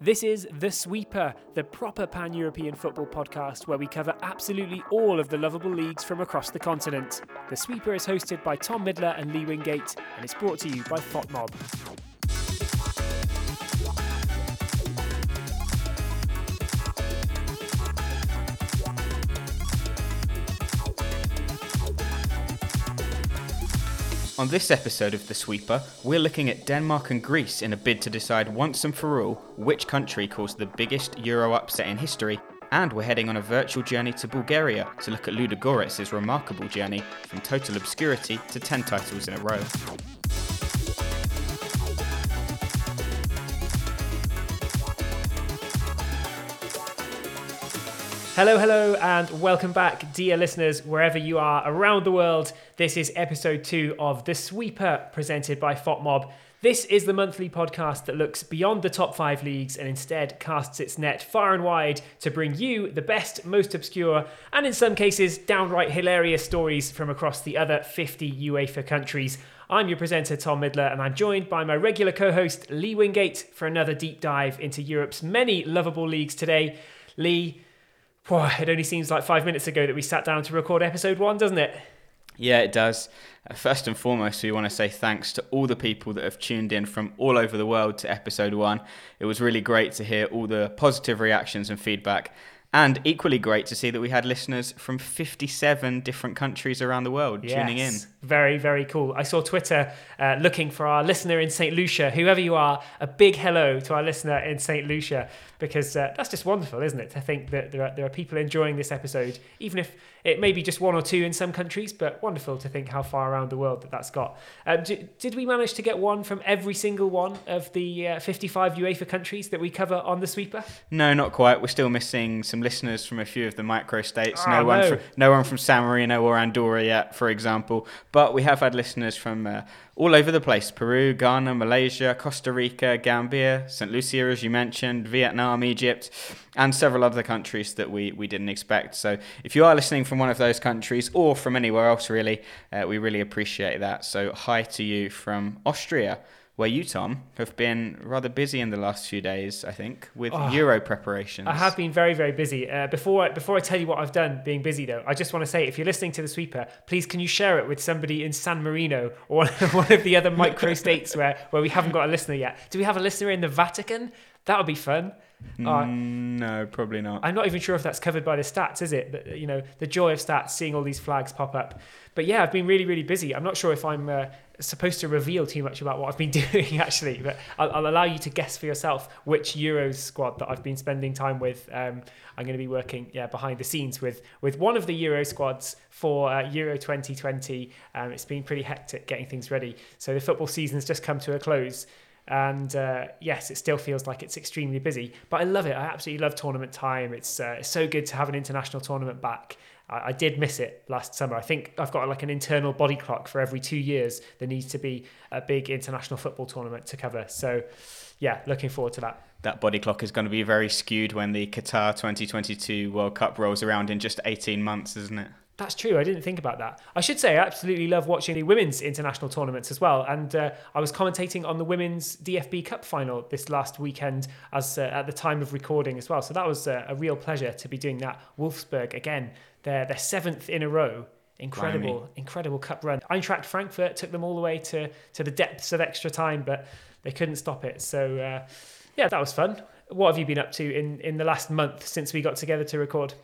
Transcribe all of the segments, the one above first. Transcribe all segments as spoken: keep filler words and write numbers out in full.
This is The Sweeper, the proper pan-European football podcast where we cover absolutely all of the lovable leagues from across the continent. The Sweeper is hosted by Tom Middler and Lee Wingate, and it's brought to you by FotMob. On this episode of The Sweeper, we're looking at Denmark and Greece in a bid to decide once and for all which country caused the biggest Euro upset in history, and we're heading on a virtual journey to Bulgaria to look at Ludogorets' remarkable journey from total obscurity to ten titles in a row. Hello, hello, and welcome back, dear listeners, wherever you are around the world. This is episode two of The Sweeper, presented by FotMob. This is the monthly podcast that looks beyond the top five leagues and instead casts its net far and wide to bring you the best, most obscure, and in some cases, downright hilarious stories from across the other fifty UEFA countries. I'm your presenter, Tom Middler, and I'm joined by my regular co-host, Lee Wingate, for another deep dive into Europe's many lovable leagues today. Lee, boy, it only seems like five minutes ago that we sat down to record episode one, doesn't it? Yeah, it does. First and foremost, we want to say thanks to all the people that have tuned in from all over the world to episode one. It was really great to hear all the positive reactions and feedback, and equally great to see that we had listeners from fifty-seven different countries around the world yes. tuning in. Very, very cool. I saw Twitter uh, looking for our listener in Saint Lucia. Whoever you are, a big hello to our listener in Saint Lucia, because uh, that's just wonderful, isn't it? To think that there are, there are people enjoying this episode, even if it may be just one or two in some countries, but wonderful to think how far around the world that that's got. Uh, d- did we manage to get one from every single one of the uh, fifty-five UEFA countries that we cover on The Sweeper? No, not quite. We're still missing some listeners from a few of the micro states. Oh, no, no. One from, no one from San Marino or Andorra yet, for example. But we have had listeners from uh, all over the place. Peru, Ghana, Malaysia, Costa Rica, Gambia, Saint Lucia, as you mentioned, Vietnam, Egypt, and several other countries that we, we didn't expect. So if you are listening from one of those countries or from anywhere else, really, uh, we really appreciate that. So hi to you from Austria, where you, Tom, have been rather busy in the last few days, I think, with oh, Euro preparations. I have been very, very busy. Uh, before, I, before I tell you what I've done being busy, though, I just want to say, if you're listening to The Sweeper, please can you share it with somebody in San Marino or one of the other micro-states where, where we haven't got a listener yet? Do we have a listener in the Vatican? That would be fun. Uh, no, probably not. I'm not even sure if that's covered by the stats, is it? But, you know, the joy of stats, seeing all these flags pop up. But yeah, I've been really, really busy. I'm not sure if I'm uh, supposed to reveal too much about what I've been doing, actually, but I'll, I'll allow you to guess for yourself which Euros squad that I've been spending time with. Um, I'm going to be working yeah, behind the scenes with, with one of the Euro squads for uh, Euro twenty twenty. Um, it's been pretty hectic getting things ready. So the football season's just come to a close. And uh, yes, it still feels like it's extremely busy, but I love it. I absolutely love tournament time. It's, uh, it's so good to have an international tournament back. I, I did miss it last summer. I think I've got like an internal body clock for every two years. There needs to be a big international football tournament to cover. So yeah, looking forward to that. That body clock is going to be very skewed when the Qatar twenty twenty-two World Cup rolls around in just eighteen months, isn't it? That's true. I didn't think about that. I should say I absolutely love watching the women's international tournaments as well. And uh, I was commentating on the women's D F B Cup final this last weekend as uh, at the time of recording as well. So that was uh, a real pleasure to be doing that. Wolfsburg, again, they're, they're seventh in a row. Incredible, Blimey. incredible cup run. Eintracht Frankfurt took them all the way to, to the depths of extra time, but they couldn't stop it. So, uh, yeah, that was fun. What have you been up to in, in the last month since we got together to record?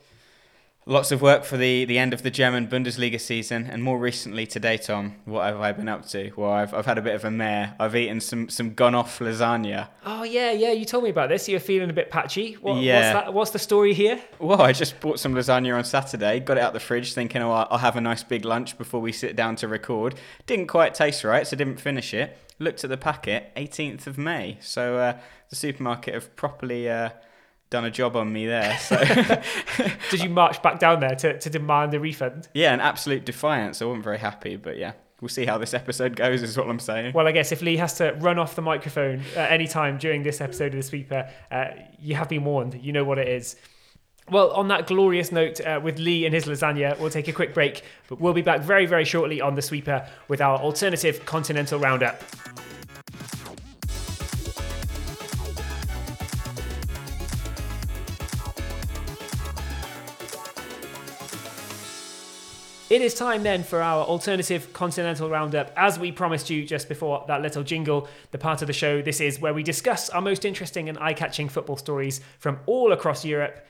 Lots of work for the, the end of the German Bundesliga season, and more recently today, Tom, what have I been up to? Well, I've I've had a bit of a mare. I've eaten some some gone-off lasagna. Oh, yeah, yeah, you told me about this. You were feeling a bit patchy. What, yeah. What's, that, what's the story here? Well, I just bought some lasagna on Saturday, got it out the fridge, thinking, oh, I'll have a nice big lunch before we sit down to record. Didn't quite taste right, so didn't finish it. Looked at the packet, eighteenth of May, so uh, the supermarket have properly... Uh, done a job on me there. So did you march back down there to, to demand a refund? Yeah, an absolute defiance. I wasn't very happy, but yeah, we'll see how this episode goes is what I'm saying. Well, I guess if Lee has to run off the microphone at any time during this episode of The Sweeper, uh, you have been warned. You know what it is. Well, on that glorious note uh, with Lee and his lasagna, we'll take a quick break, but we'll be back very, very shortly on The Sweeper with our alternative continental roundup. It is time then for our alternative continental roundup. As we promised you just before that little jingle, the part of the show this is where we discuss our most interesting and eye-catching football stories from all across Europe.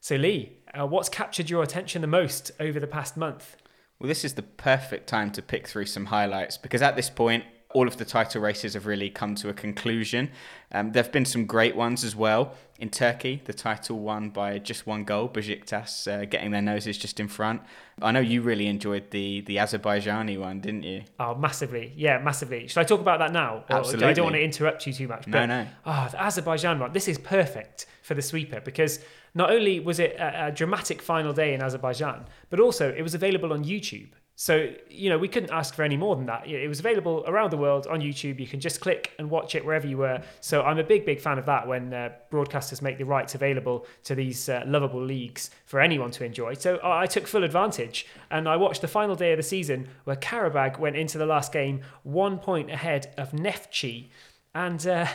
So Lee, uh, what's captured your attention the most over the past month? Well, this is the perfect time to pick through some highlights because at this point, all of the title races have really come to a conclusion. Um, there have been some great ones as well. In Turkey, the title won by just one goal, Beşiktaş uh, getting their noses just in front. I know you really enjoyed the the Azerbaijani one, didn't you? Oh, massively. Yeah, massively. Should I talk about that now? Or Absolutely. I don't want to interrupt you too much. But, no, no. Oh, the Azerbaijan one. This is perfect for the sweeper because not only was it a, a dramatic final day in Azerbaijan, but also it was available on YouTube. So, you know, we couldn't ask for any more than that. It was available around the world on YouTube. You can just click and watch it wherever you were. So I'm a big, big fan of that when uh, broadcasters make the rights available to these uh, lovable leagues for anyone to enjoy. So I took full advantage and I watched the final day of the season where Qarabağ went into the last game one point ahead of Neftchi. And uh,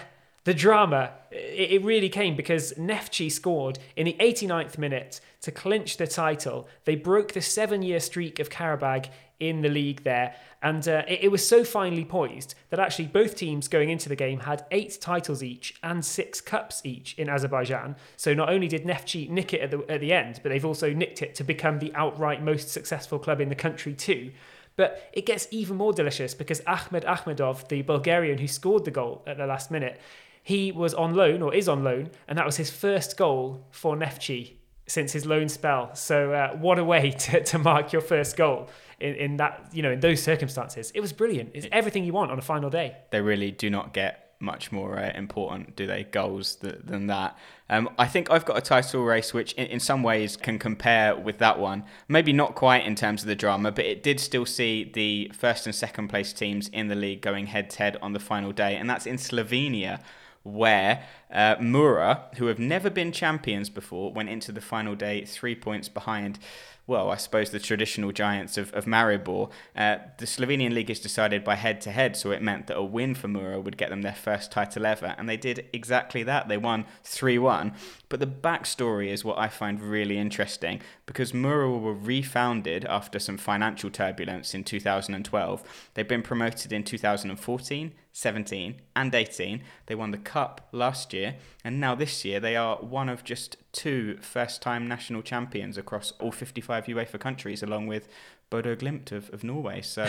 the drama, it really came because Neftchi scored in the eighty-ninth minute to clinch the title. They broke the seven-year streak of Qarabağ in the league there. And uh, it, it was so finely poised that actually both teams going into the game had eight titles each and six cups each in Azerbaijan. So not only did Neftchi nick it at the, at the end, but they've also nicked it to become the outright most successful club in the country too. But it gets even more delicious because Ahmed Ahmedov, the Bulgarian who scored the goal at the last minute, he was on loan or is on loan, and that was his first goal for Neftchi since his loan spell. So uh, what a way to, to mark your first goal in, in that, you know, in those circumstances. It was brilliant. It's everything you want on a final day. They really do not get much more uh, important, do they, goals th- than that. Um, I think I've got a title race which in, in some ways can compare with that one. Maybe not quite in terms of the drama, but it did still see the first and second place teams in the league going head-to-head on the final day, and that's in Slovenia, where uh, Mura, who have never been champions before, went into the final day three points behind, well, I suppose the traditional giants of, of Maribor. Uh, the Slovenian league is decided by head-to-head, so it meant that a win for Mura would get them their first title ever, and they did exactly that. They won three one. But the backstory is what I find really interesting, because Mura were refounded after some financial turbulence in two thousand twelve. They've been promoted in two thousand fourteen, seventeen and eighteen. They won the cup last year, and now this year they are one of just two first-time national champions across all fifty-five UEFA countries, along with Bodø/Glimt of, of Norway. So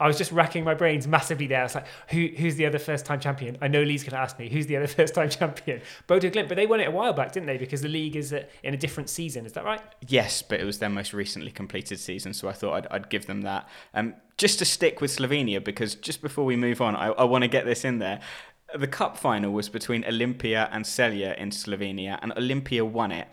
I was just racking my brains massively there. I was like, Who, who's the other first-time champion? I know Lee's going to ask me, who's the other first-time champion? Bodø/Glimt, but they won it a while back, didn't they? Because the league is a, in a different season, is that right? Yes, but it was their most recently completed season, so I thought I'd, I'd give them that. Um, just to stick with Slovenia, because just before we move on, I, I want to get this in there. The cup final was between Olimpia and Celje in Slovenia, and Olimpia won it.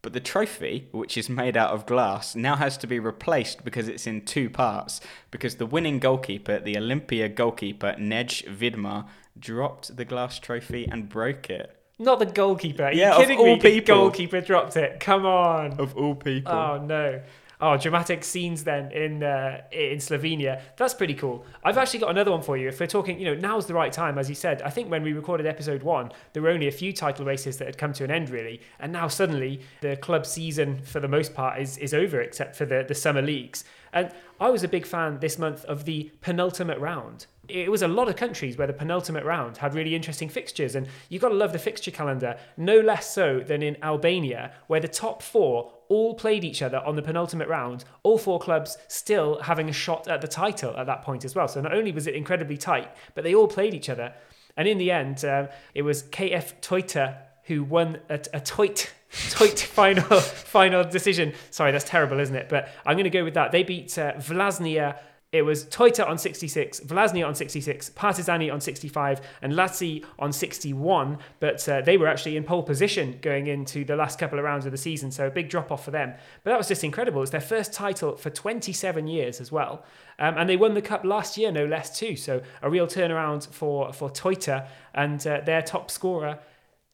But the trophy, which is made out of glass, now has to be replaced because it's in two parts, because the winning goalkeeper, the Olimpia goalkeeper, Nej Vidmar, dropped the glass trophy and broke it. Not the goalkeeper. Are you yeah, kidding of all me? People. The goalkeeper dropped it. Come on. Of all people. Oh, no. Oh, dramatic scenes then in uh, in Slovenia. That's pretty cool. I've actually got another one for you. If we're talking, you know, now's the right time, as you said. I think when we recorded episode one, there were only a few title races that had come to an end, really. And now suddenly the club season, for the most part, is, is over, except for the, the summer leagues. And I was a big fan this month of the penultimate round. It was a lot of countries where the penultimate round had really interesting fixtures, and you've got to love the fixture calendar, no less so than in Albania, where the top four all played each other on the penultimate round, all four clubs still having a shot at the title at that point as well. So not only was it incredibly tight, but they all played each other. And in the end, um, it was K F Toita who won a, a Toit... Toit final final decision. Sorry, that's terrible, isn't it? But I'm going to go with that. They beat uh, Vllaznia. It was Toita on sixty-six, Vllaznia on sixty-six, Partizani on sixty-five, and Latsi on sixty-one. But uh, they were actually in pole position going into the last couple of rounds of the season, so a big drop-off for them. But that was just incredible. It's their first title for twenty-seven years as well. Um, and they won the cup last year, no less, too. So a real turnaround for, for Toita, and uh, their top scorer,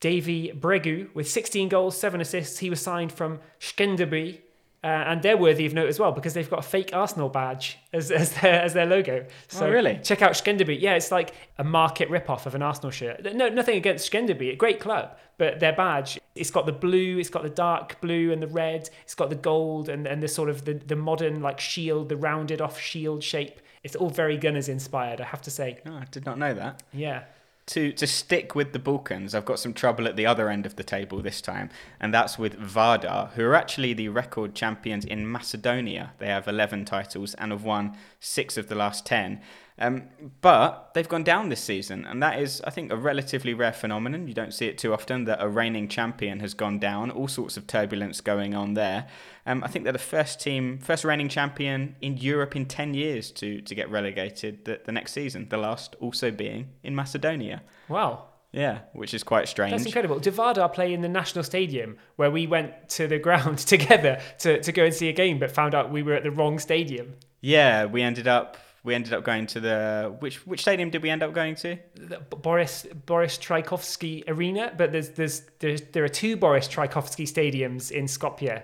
Davy Bregu, with sixteen goals, seven assists. He was signed from Skënderbeu. Uh, and they're worthy of note as well because they've got a fake Arsenal badge as as their as their logo. So oh, really? Check out Skënderbeu. Yeah, it's like a market rip-off of an Arsenal shirt. No, nothing against Skënderbeu, a great club, but their badge, it's got the blue, it's got the dark blue and the red, it's got the gold and, and the sort of the, the modern like shield, the rounded off shield shape. It's all very Gunners inspired, I have to say. Oh, I did not know that. Yeah. To to stick with the Balkans, I've got some trouble at the other end of the table this time, and that's with Vardar, who are actually the record champions in Macedonia. They have eleven titles and have won six of the last ten. Um, but they've gone down this season, and that is, I think, a relatively rare phenomenon. You don't see it too often that a reigning champion has gone down. All sorts of turbulence going on there. Um, I think they're the first team, first reigning champion in Europe in ten years to to get relegated the, the next season. The last also being in Macedonia. Wow. Yeah, which is quite strange. That's incredible. Did Vardar play in the National Stadium where we went to the ground together to to go and see a game, but found out we were at the wrong stadium? Yeah, we ended up. We ended up going to the which which stadium did we end up going to? The Boris Boris Tchaikovsky Arena, but there's there's, there's there are two Boris Tchaikovsky stadiums in Skopje.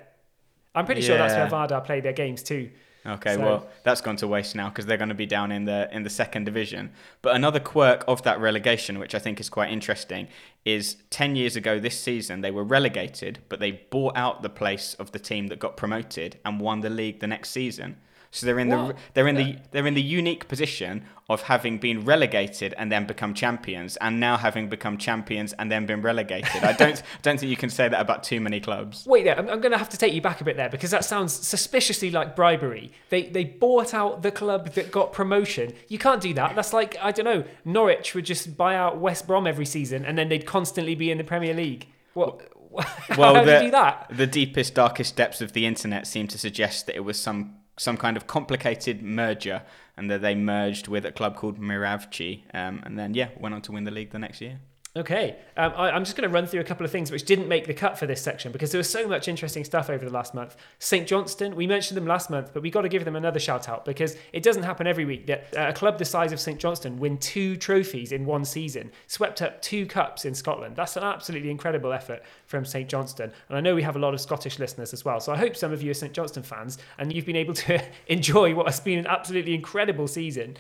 I'm pretty yeah. sure that's where Vardar play their games too. Okay, so. Well, that's gone to waste now because they're going to be down in the in the second division. But another quirk of that relegation, which I think is quite interesting, is ten years ago this season they were relegated, but they bought out the place of the team that got promoted and won the league the next season. So they're in what? the they're in the they're in the unique position of having been relegated and then become champions, and now having become champions and then been relegated. I don't don't think you can say that about too many clubs. Wait, there, I'm, I'm going to have to take you back a bit there because that sounds suspiciously like bribery. They they bought out the club that got promotion. You can't do that. That's like, I don't know, Norwich would just buy out West Brom every season, and then they'd constantly be in the Premier League. What? Well, well, how the, do you do that? The deepest, darkest depths of the internet seem to suggest that it was some. some kind of complicated merger, and that they merged with a club called Neftchi, um, and then, yeah, went on to win the league the next year. Okay, um, I, I'm just going to run through a couple of things which didn't make the cut for this section because there was so much interesting stuff over the last month. Saint Johnstone, we mentioned them last month, but we got to give them another shout-out because it doesn't happen every week that a club the size of Saint Johnstone win two trophies in one season, swept up two cups in Scotland. That's an absolutely incredible effort from Saint Johnstone. And I know we have a lot of Scottish listeners as well, so I hope some of you are Saint Johnstone fans and you've been able to enjoy what has been an absolutely incredible season.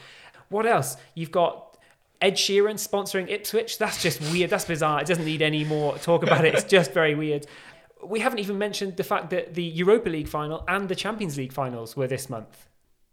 What else? You've got Ed Sheeran sponsoring Ipswich. That's just weird. That's bizarre. It doesn't need any more talk about it. It's just very weird. We haven't even mentioned the fact that the Europa League final and the Champions League finals were this month.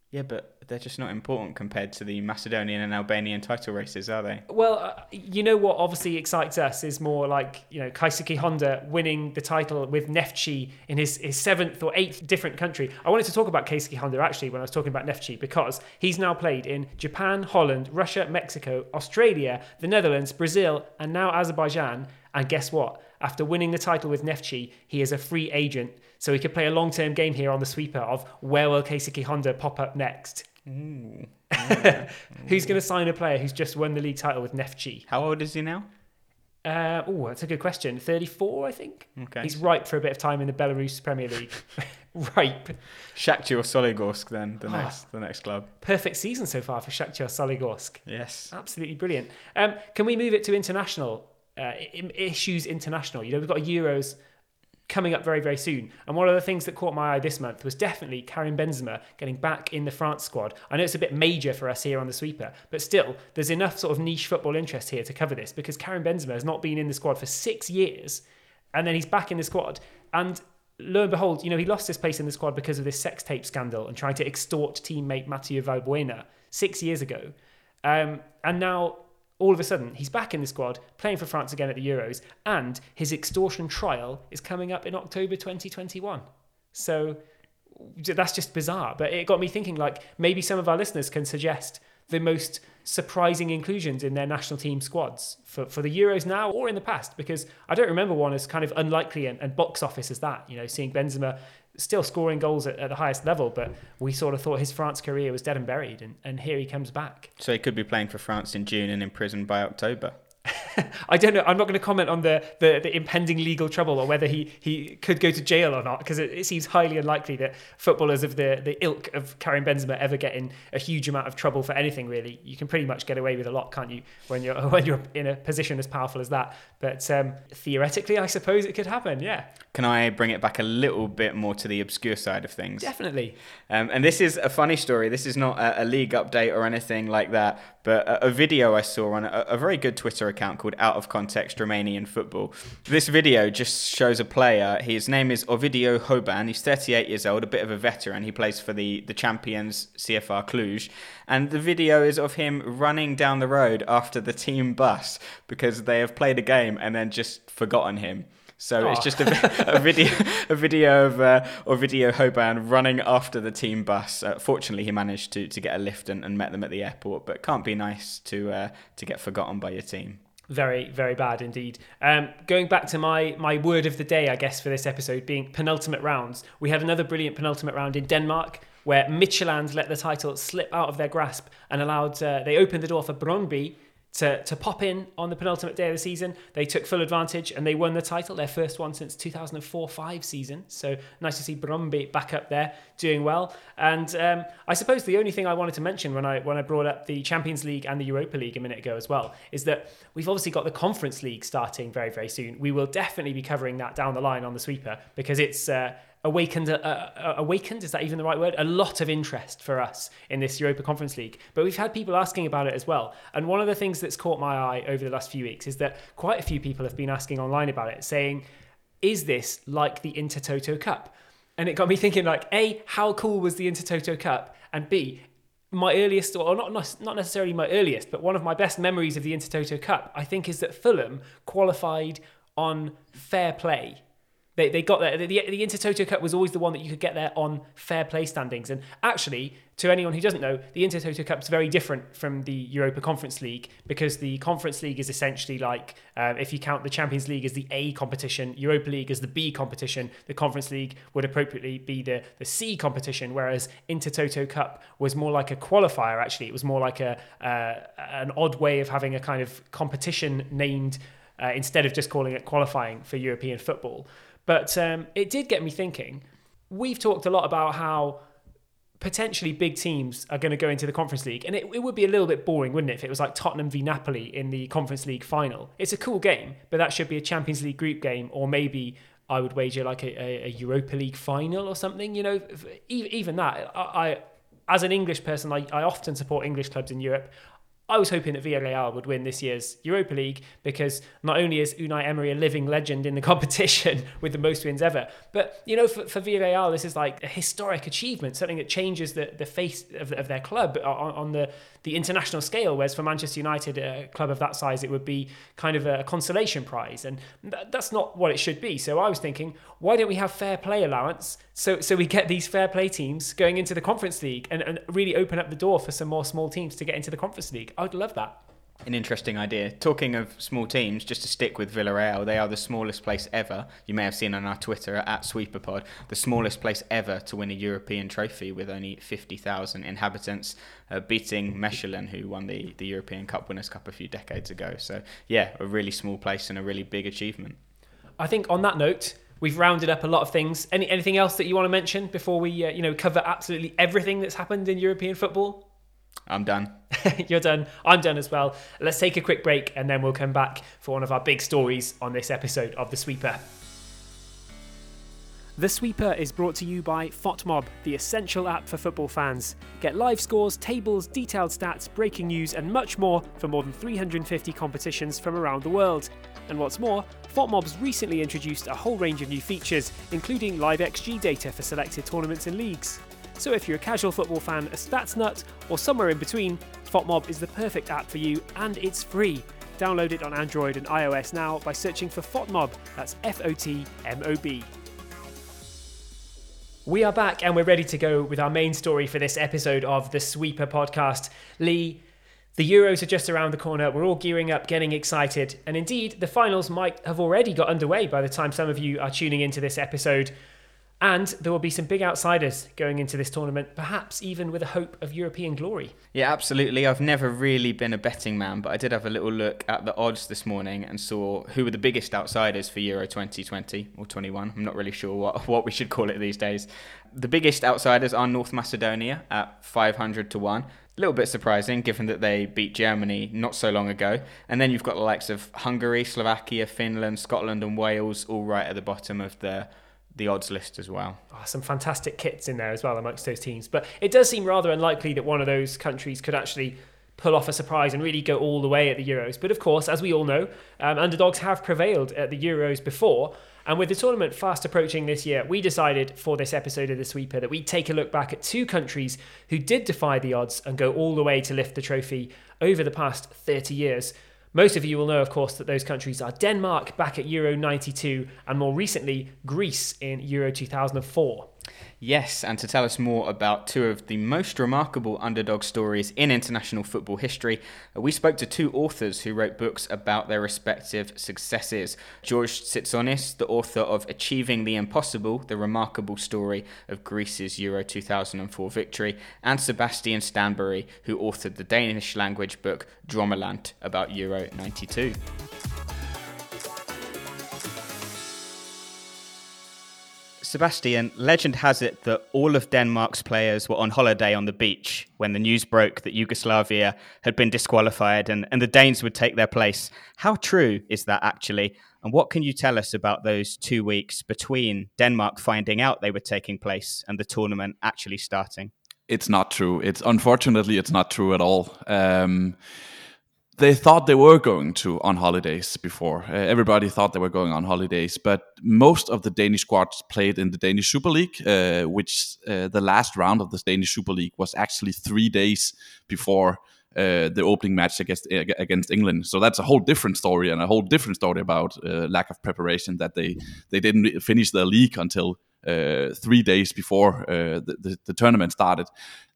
Yeah, but they're just not important compared to the Macedonian and Albanian title races, are they? Well, uh, you know what obviously excites us is more like, you know, Keisuke Honda winning the title with Neftchi in his, his seventh or eighth different country. I wanted to talk about Keisuke Honda actually when I was talking about Neftchi because he's now played in Japan, Holland, Russia, Mexico, Australia, the Netherlands, Brazil, and now Azerbaijan. And guess what? After winning the title with Neftchi, he is a free agent. So he could play a long-term game here on the sweeper of where will Keisuke Honda pop up next? Ooh. Yeah. Ooh. Who's going to sign a player who's just won the league title with Neftchi? How old is he now? Uh, oh, that's a good question. thirty-four, I think. Okay. He's ripe for a bit of time in the Belarus Premier League. Ripe. Shakhtyor Soligorsk then, the, oh, next, the next club. Perfect season so far for Shakhtyor Soligorsk. Yes. Absolutely brilliant. Um, can we move it to international? Uh, issues international. You know, we've got Euros coming up very, very soon. And one of the things that caught my eye this month was definitely Karim Benzema getting back in the France squad. I know it's a bit major for us here on The Sweeper, but still, there's enough sort of niche football interest here to cover this because Karim Benzema has not been in the squad for six years and then he's back in the squad. And lo and behold, you know, he lost his place in the squad because of this sex tape scandal and trying to extort teammate Mathieu Valbuena six years ago. Um, and now, all of a sudden, he's back in the squad, playing for France again at the Euros, and his extortion trial is coming up in October twenty twenty-one. So that's just bizarre. But it got me thinking, like, maybe some of our listeners can suggest the most surprising inclusions in their national team squads for, for the Euros now or in the past, because I don't remember one as kind of unlikely and, and box office as that, you know, seeing Benzema still scoring goals at, at the highest level, but we sort of thought his France career was dead and buried, and, and here he comes back. So he could be playing for France in June and imprisoned by October. I don't know. I'm not going to comment on the, the, the impending legal trouble or whether he, he could go to jail or not, because it, it seems highly unlikely that footballers of the, the ilk of Karim Benzema ever get in a huge amount of trouble for anything, really. You can pretty much get away with a lot, can't you, when you're when you're in a position as powerful as that. But um, theoretically, I suppose it could happen, yeah. Can I bring it back a little bit more to the obscure side of things? Definitely. Um, and this is a funny story. This is not a, a league update or anything like that, but a, a video I saw on a, a very good Twitter account called Out of Context Romanian Football. This video just shows a player. His name is Ovidiu Hoban. He's thirty-eight years old, a bit of a veteran. He plays for the, the champions C F R Cluj. And the video is of him running down the road after the team bus because they have played a game and then just forgotten him. So oh. it's just a, a video, a video of uh, Ovidiu Hoban running after the team bus. Uh, fortunately, he managed to to get a lift and, and met them at the airport. But it can't be nice to uh, to get forgotten by your team. Very, very bad indeed. Um, going back to my my word of the day, I guess, for this episode being penultimate rounds. We had another brilliant penultimate round in Denmark, where Midtjylland let the title slip out of their grasp and allowed uh, they opened the door for Brøndby To, to pop in on the penultimate day of the season. They took full advantage and they won the title, their first one since two thousand four to five season. So nice to see Brøndby back up there, doing well. And um, I suppose the only thing I wanted to mention when I when I brought up the Champions League and the Europa League a minute ago as well is that we've obviously got the Conference League starting very, very soon. We will definitely be covering that down the line on The Sweeper because it's... Uh, Awakened, uh, awakened, is that even the right word? A lot of interest for us in this Europa Conference League. But we've had people asking about it as well. And one of the things that's caught my eye over the last few weeks is that quite a few people have been asking online about it, saying, is this like the Intertoto Cup? And it got me thinking, like, A, how cool was the Intertoto Cup? And B, my earliest, or not not necessarily my earliest, but one of my best memories of the Intertoto Cup, I think, is that Fulham qualified on fair play. They they got there. The, the, the Intertoto Cup was always the one that you could get there on fair play standings. And actually, to anyone who doesn't know, the Intertoto Cup's very different from the Europa Conference League because the Conference League is essentially like, uh, if you count the Champions League as the A competition, Europa League as the B competition, the Conference League would appropriately be the, the C competition, whereas Intertoto Cup was more like a qualifier, actually. It was more like a uh, an odd way of having a kind of competition named uh, instead of just calling it qualifying for European football. But um, it did get me thinking. We've talked a lot about how potentially big teams are going to go into the Conference League. And it, it would be a little bit boring, wouldn't it, if it was like Tottenham v Napoli in the Conference League final. It's a cool game, but that should be a Champions League group game, or maybe I would wager like a, a, a Europa League final or something. You know, even that, I, I as an English person, I, I often support English clubs in Europe. I was hoping that Villarreal would win this year's Europa League because not only is Unai Emery a living legend in the competition with the most wins ever, but, you know, for, for Villarreal, this is like a historic achievement, something that changes the, the face of, of their club on, on the, the international scale, whereas for Manchester United, a club of that size, it would be kind of a consolation prize. And th- that's not what it should be. So I was thinking, why don't we have fair play allowance? So so we get these fair play teams going into the Conference League and, and really open up the door for some more small teams to get into the Conference League. I'd love that. An interesting idea. Talking of small teams, just to stick with Villarreal, they are the smallest place ever. You may have seen on our Twitter at SweeperPod, the smallest place ever to win a European trophy with only fifty thousand inhabitants, uh, beating Mechelen, who won the, the European Cup Winners' Cup a few decades ago. So yeah, a really small place and a really big achievement. I think on that note, we've rounded up a lot of things. Any anything else that you want to mention before we, uh, you know, cover absolutely everything that's happened in European football? I'm done. You're done. I'm done as well. Let's take a quick break and then we'll come back for one of our big stories on this episode of The Sweeper. The Sweeper is brought to you by FotMob, the essential app for football fans. Get live scores, tables, detailed stats, breaking news and much more for more than three hundred fifty competitions from around the world. And what's more, FotMob's recently introduced a whole range of new features, including live X G data for selected tournaments and leagues. So if you're a casual football fan, a stats nut or somewhere in between, FotMob is the perfect app for you and it's free. Download it on Android and iOS now by searching for FotMob, that's F O T M O B. We are back and we're ready to go with our main story for this episode of The Sweeper podcast. Lee, the Euros are just around the corner. We're all gearing up, getting excited. And indeed, the finals might have already got underway by the time some of you are tuning into this episode. And there will be some big outsiders going into this tournament, perhaps even with a hope of European glory. Yeah, absolutely. I've never really been a betting man, but I did have a little look at the odds this morning and saw who were the biggest outsiders for Euro twenty twenty or twenty-one. I'm not really sure what, what we should call it these days. The biggest outsiders are North Macedonia at five hundred to one. A little bit surprising, given that they beat Germany not so long ago. And then you've got the likes of Hungary, Slovakia, Finland, Scotland and Wales all right at the bottom of the the odds list as well. Oh, some fantastic kits in there as well amongst those teams. But it does seem rather unlikely that one of those countries could actually pull off a surprise and really go all the way at the Euros. But of course, as we all know, um, underdogs have prevailed at the Euros before. And with the tournament fast approaching this year, we decided for this episode of The Sweeper that we'd take a look back at two countries who did defy the odds and go all the way to lift the trophy over the past thirty years. Most of you will know, of course, that those countries are Denmark back at Euro ninety-two and more recently Greece in Euro two thousand four. Yes, and to tell us more about two of the most remarkable underdog stories in international football history, we spoke to two authors who wrote books about their respective successes. George Tsitsonis, the author of Achieving the Impossible, the remarkable story of Greece's Euro two thousand four victory, and Sebastian Stanbury, who authored the Danish-language book Drømmeland about Euro ninety-two. Sebastian, legend has it that all of Denmark's players were on holiday on the beach when the news broke that Yugoslavia had been disqualified and, and the Danes would take their place. How true is that actually? And what can you tell us about those two weeks between Denmark finding out they were taking place and the tournament actually starting? It's not true. It's unfortunately, it's not true at all. Um, They thought they were going to on holidays before. Uh, everybody thought they were going on holidays, but most of the Danish squads played in the Danish Super League, uh, which uh, the last round of the Danish Super League was actually three days before uh, the opening match against against England. So that's a whole different story and a whole different story about uh, lack of preparation that they they didn't finish their league until uh, three days before uh, the, the, the tournament started.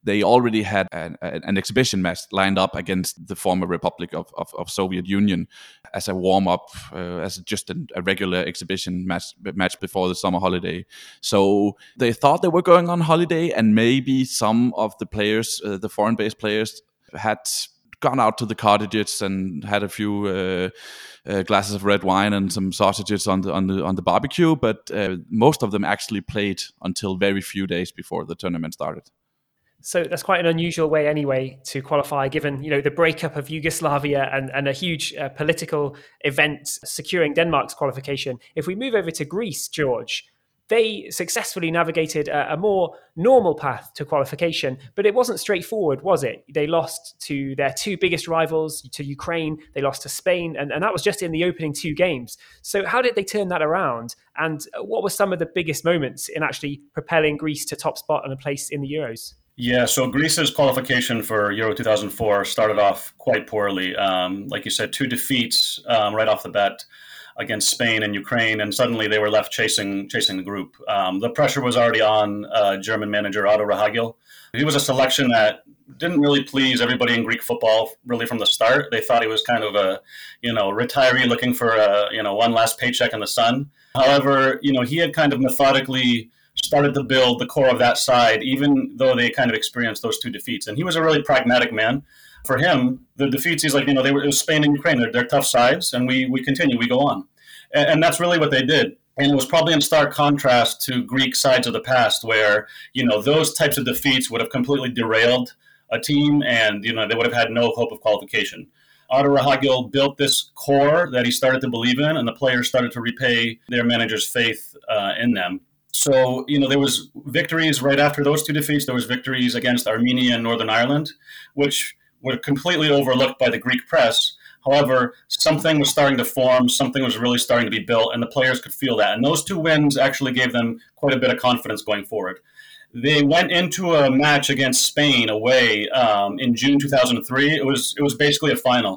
They already had an, an exhibition match lined up against the former Republic of, of, of Soviet Union as a warm-up, uh, as just an, a regular exhibition match match before the summer holiday. So they thought they were going on holiday, and maybe some of the players, uh, the foreign-based players, had gone out to the cottages and had a few uh, uh, glasses of red wine and some sausages on the on the on the barbecue. But uh, most of them actually played until very few days before the tournament started. So that's quite an unusual way anyway to qualify, given, you know, the breakup of Yugoslavia and, and a huge uh, political event securing Denmark's qualification. If we move over to Greece, George, they successfully navigated a, a more normal path to qualification, but it wasn't straightforward, was it? They lost to their two biggest rivals, to Ukraine, they lost to Spain, and, and that was just in the opening two games. So how did they turn that around? And what were some of the biggest moments in actually propelling Greece to top spot and a place in the Euros? Yeah, so Greece's qualification for Euro two thousand four started off quite poorly. Um, like you said, two defeats um, right off the bat against Spain and Ukraine, and suddenly they were left chasing chasing the group. Um, the pressure was already on uh, German manager Otto Rehhagel. He was a selection that didn't really please everybody in Greek football really from the start. They thought he was kind of a, you know, retiree looking for a, you know, one last paycheck in the sun. However, you know, he had kind of methodically started to build the core of that side, even though they kind of experienced those two defeats. And he was a really pragmatic man. For him, the defeats, he's like, you know, they were, it was Spain and Ukraine. They're, they're tough sides, and we we continue, we go on. And, and that's really what they did. And it was probably in stark contrast to Greek sides of the past where, you know, those types of defeats would have completely derailed a team and, you know, they would have had no hope of qualification. Otto Rehhagel built this core that he started to believe in, and the players started to repay their manager's faith uh, in them. So, you know, there was victories right after those two defeats. There was victories against Armenia and Northern Ireland, which were completely overlooked by the Greek press. However, something was starting to form. Something was really starting to be built, and the players could feel that. And those two wins actually gave them quite a bit of confidence going forward. They went into a match against Spain away um, in June two thousand three. It was it was basically a final.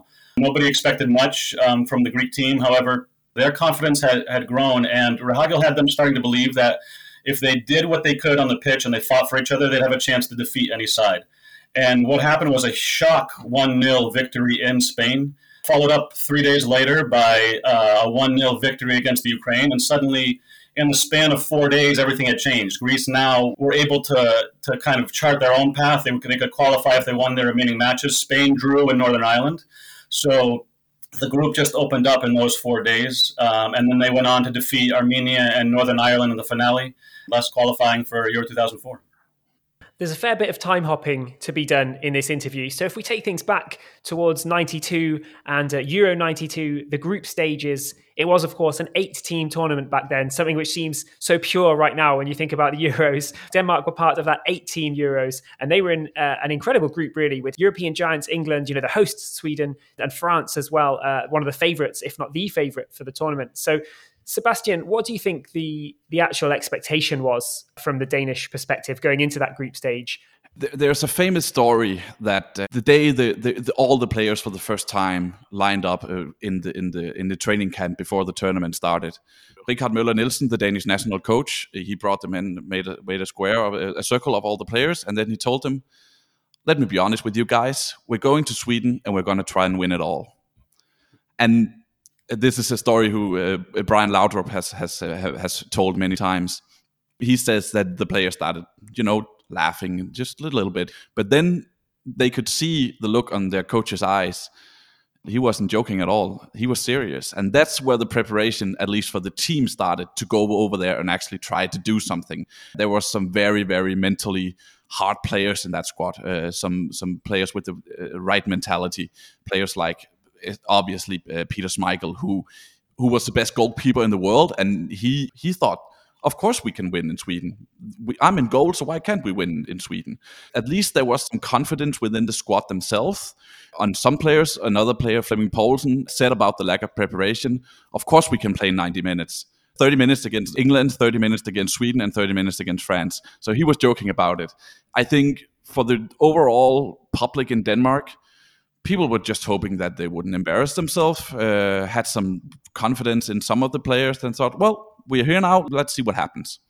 Nobody expected much um, from the Greek team, however. Their confidence had, had grown, and Rehhagel had them starting to believe that if they did what they could on the pitch and they fought for each other, they'd have a chance to defeat any side. And what happened was a shock one nil victory in Spain. followed up three days later by uh, a one nil victory against the Ukraine. And suddenly, in the span of four days, everything had changed. Greece now were able to to kind of chart their own path. They, they could qualify if they won their remaining matches. Spain drew in Northern Ireland. So the group just opened up in those four days. Um, and then they went on to defeat Armenia and Northern Ireland in the finale, thus qualifying for Euro two thousand four. There's a fair bit of time hopping to be done in this interview. So if we take things back towards ninety-two and uh, Euro ninety-two, the group stages, it was, of course, an eight-team tournament back then, something which seems so pure right now when you think about the Euros. Denmark were part of that eight-team Euros, and they were in uh, an incredible group, really, with European giants England, you know, the hosts Sweden, and France as well, uh, one of the favourites, if not the favourite for the tournament. So, Sebastian, what do you think the, the actual expectation was from the Danish perspective going into that group stage? There's a famous story that uh, the day the, the, the all the players for the first time lined up uh, in the in the in the training camp before the tournament started, Rikard Møller Nielsen, the Danish national coach, he brought them in, made a, made a square, a, a circle of all the players, and then he told them, "Let me be honest with you guys, we're going to Sweden and we're going to try and win it all." And this is a story who uh, Brian Laudrup has has uh, has told many times. He says that the players started, you know, laughing just a little bit, but then they could see the look on their coach's eyes. He wasn't joking at all. He was serious. And that's where the preparation, at least for the team, started to go over there and actually try to do something. There were some very, very mentally hard players in that squad. Uh, some some players with the uh, right mentality. Players like, obviously, uh, Peter Schmeichel, who who was the best goalkeeper in the world. And he he thought, of course we can win in Sweden. We, I'm in goal, so why can't we win in Sweden? At least there was some confidence within the squad themselves. On some players, another player, Flemming Poulsen, said about the lack of preparation, of course we can play ninety minutes. thirty minutes against England, thirty minutes against Sweden, and thirty minutes against France. So he was joking about it. I think for the overall public in Denmark, people were just hoping that they wouldn't embarrass themselves, uh, had some confidence in some of the players, and thought, well, we're here now, let's see what happens.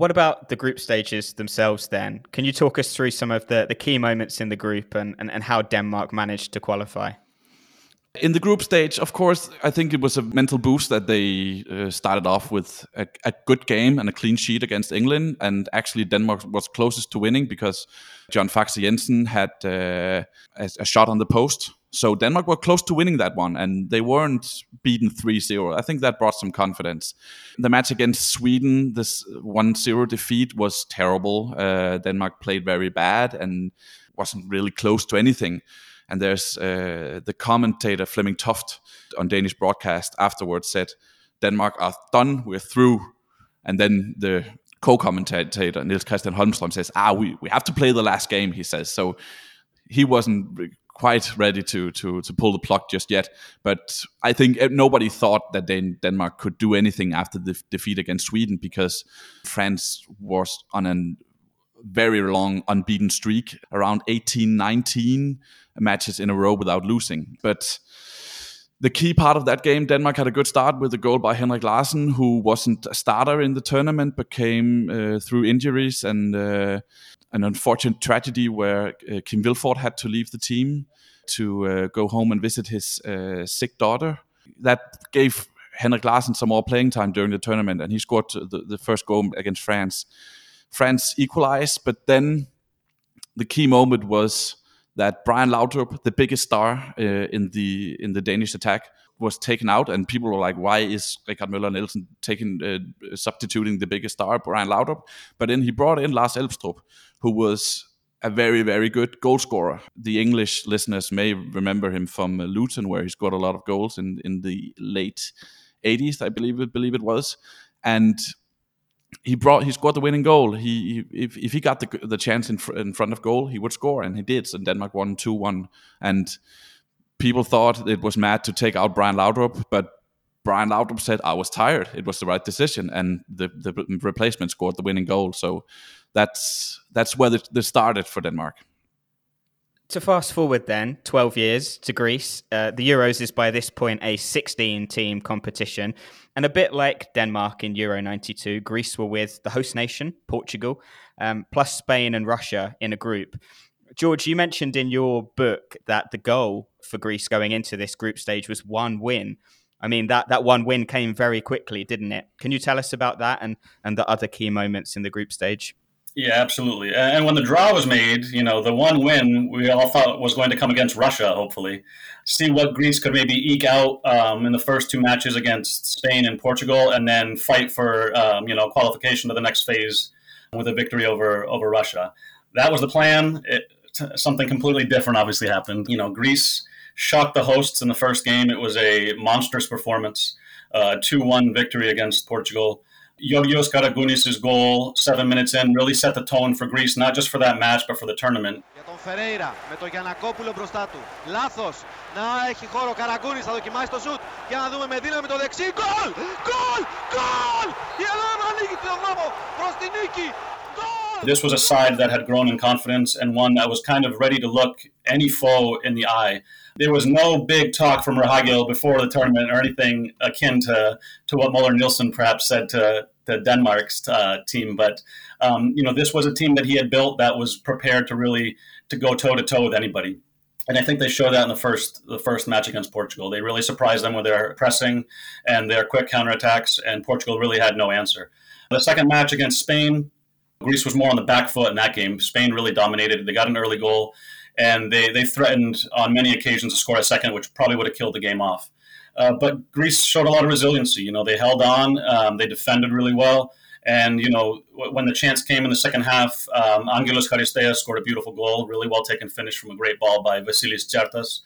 What about the group stages themselves then? Can you talk us through some of the, the key moments in the group and, and, and how Denmark managed to qualify? In the group stage, of course, I think it was a mental boost that they uh, started off with a, a good game and a clean sheet against England. And actually Denmark was closest to winning because Jan Faxe Jensen had uh, a, a shot on the post. So Denmark were close to winning that one, and they weren't beaten three nil. I think that brought some confidence. The match against Sweden, this one nil defeat, was terrible. Uh, Denmark played very bad and wasn't really close to anything. And there's uh, the commentator Flemming Toft on Danish broadcast afterwards said, "Denmark are done, we're through." And then the co-commentator Niels Christian Holmström says, "Ah, we, we have to play the last game," he says. So he wasn't quite ready to to to pull the plug just yet. But I think nobody thought that they, Denmark could do anything after the defeat against Sweden, because France was on a very long unbeaten streak, around eighteen, nineteen matches in a row without losing. But the key part of that game, Denmark had a good start with a goal by Henrik Larsen, who wasn't a starter in the tournament, but came uh, through injuries and uh, an unfortunate tragedy where uh, Kim Vilfort had to leave the team to uh, go home and visit his uh, sick daughter. That gave Henrik Larsen some more playing time during the tournament, and he scored the, the first goal against France. France equalized, but then the key moment was that Brian Laudrup, the biggest star uh, in the in the Danish attack, was taken out, and people were like, "Why is Rikard Møller Nielsen taking uh, substituting the biggest star, Brian Laudrup?" But then he brought in Lars Elvstrup, who was a very very good goal scorer. The English listeners may remember him from Luton, where he scored a lot of goals in in the late eighties, I believe it believe it was, and. He brought. He scored the winning goal. He, he if, if he got the the chance in fr- in front of goal, he would score, and he did. And Denmark won two one. And people thought it was mad to take out Brian Laudrup, but Brian Laudrup said, "I was tired. It was the right decision." And the, the replacement scored the winning goal. So that's that's where the, the started for Denmark. To fast forward then, twelve years to Greece, uh, the Euros is by this point a sixteen-team competition. And a bit like Denmark in Euro ninety-two, Greece were with the host nation, Portugal, um, plus Spain and Russia in a group. George, you mentioned in your book that the goal for Greece going into this group stage was one win. I mean, that, that one win came very quickly, didn't it? Can you tell us about that and, and the other key moments in the group stage? Yeah, absolutely. And when the draw was made, you know, the one win we all thought was going to come against Russia, hopefully. See what Greece could maybe eke out um, in the first two matches against Spain and Portugal, and then fight for, um, you know, qualification to the next phase with a victory over, over Russia. That was the plan. It, something completely different obviously happened. You know, Greece shocked the hosts in the first game. It was a monstrous performance, uh, two one victory against Portugal. Yogios Karagunis' goal seven minutes in really set the tone for Greece, not just for that match, but for the tournament. This was a side that had grown in confidence and one that was kind of ready to look any foe in the eye. There was no big talk from Rehhagel before the tournament or anything akin to, to what Müller-Nielsen perhaps said to, to Denmark's uh, team. But, um, you know, this was a team that he had built that was prepared to really to go toe-to-toe with anybody. And I think they showed that in the first the first match against Portugal. They really surprised them with their pressing and their quick counterattacks, and Portugal really had no answer. The second match against Spain, Greece was more on the back foot in that game. Spain really dominated. They got an early goal, and they, they threatened on many occasions to score a second, which probably would have killed the game off. Uh, but Greece showed a lot of resiliency. You know, they held on. Um, they defended really well. And, you know, w- when the chance came in the second half, um, Angelos Charisteas scored a beautiful goal, really well-taken finish from a great ball by Vasilis Tsartas.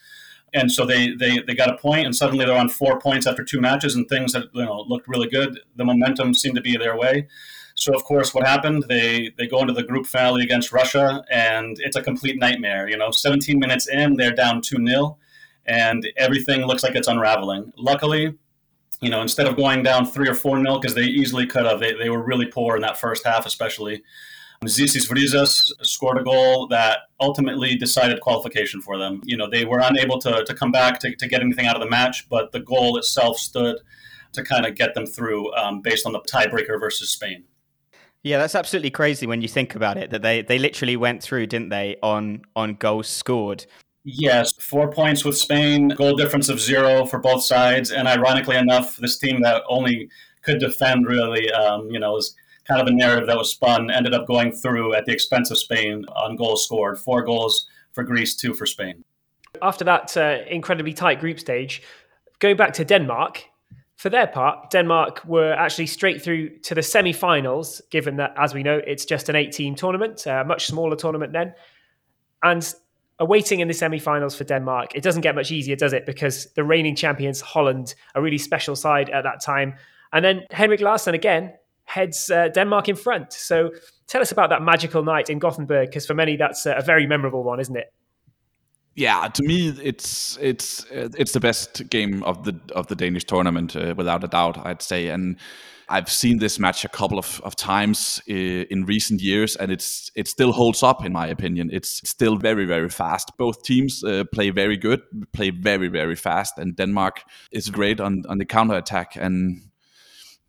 And so they, they, they got a point, and suddenly they're on four points after two matches, and things that, you know, looked really good. The momentum seemed to be their way. So, of course, what happened, they they go into the group finale against Russia, and it's a complete nightmare. You know, seventeen minutes in, they're down two nil, and everything looks like it's unraveling. Luckily, you know, instead of going down three or four nil, because they easily could have, they, they were really poor in that first half especially, Zisis Vrizas scored a goal that ultimately decided qualification for them. You know, they were unable to, to come back to, to get anything out of the match, but the goal itself stood to kind of get them through um, based on the tiebreaker versus Spain. Yeah, that's absolutely crazy when you think about it, that they, they literally went through, didn't they, on, on goals scored. Yes, four points with Spain, goal difference of zero for both sides. And ironically enough, this team that only could defend really, um, you know, was kind of a narrative that was spun, ended up going through at the expense of Spain on goals scored. Four goals for Greece, two for Spain. After that uh, incredibly tight group stage, going back to Denmark. For their part, Denmark were actually straight through to the semi-finals, given that, as we know, it's just an eight-team tournament, a much smaller tournament then. And awaiting in the semi-finals for Denmark, it doesn't get much easier, does it? Because the reigning champions, Holland, a really special side at that time. And then Henrik Larsen, again, heads uh, Denmark in front. So tell us about that magical night in Gothenburg, because for many, that's a very memorable one, isn't it? Yeah, to me, it's it's it's the best game of the of the Danish tournament, uh, without a doubt, I'd say. And I've seen this match a couple of, of times uh, in recent years, and it's it still holds up, in my opinion. It's still very, very fast. Both teams uh, play very good, play very, very fast, and Denmark is great on, on the counter-attack. And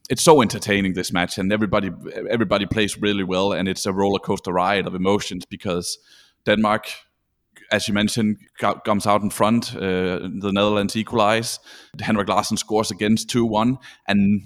it's so entertaining, this match, and everybody everybody plays really well, and it's a roller coaster ride of emotions because Denmark, as you mentioned, comes out in front. Uh, the Netherlands equalize. Henrik Larsen scores against two one. And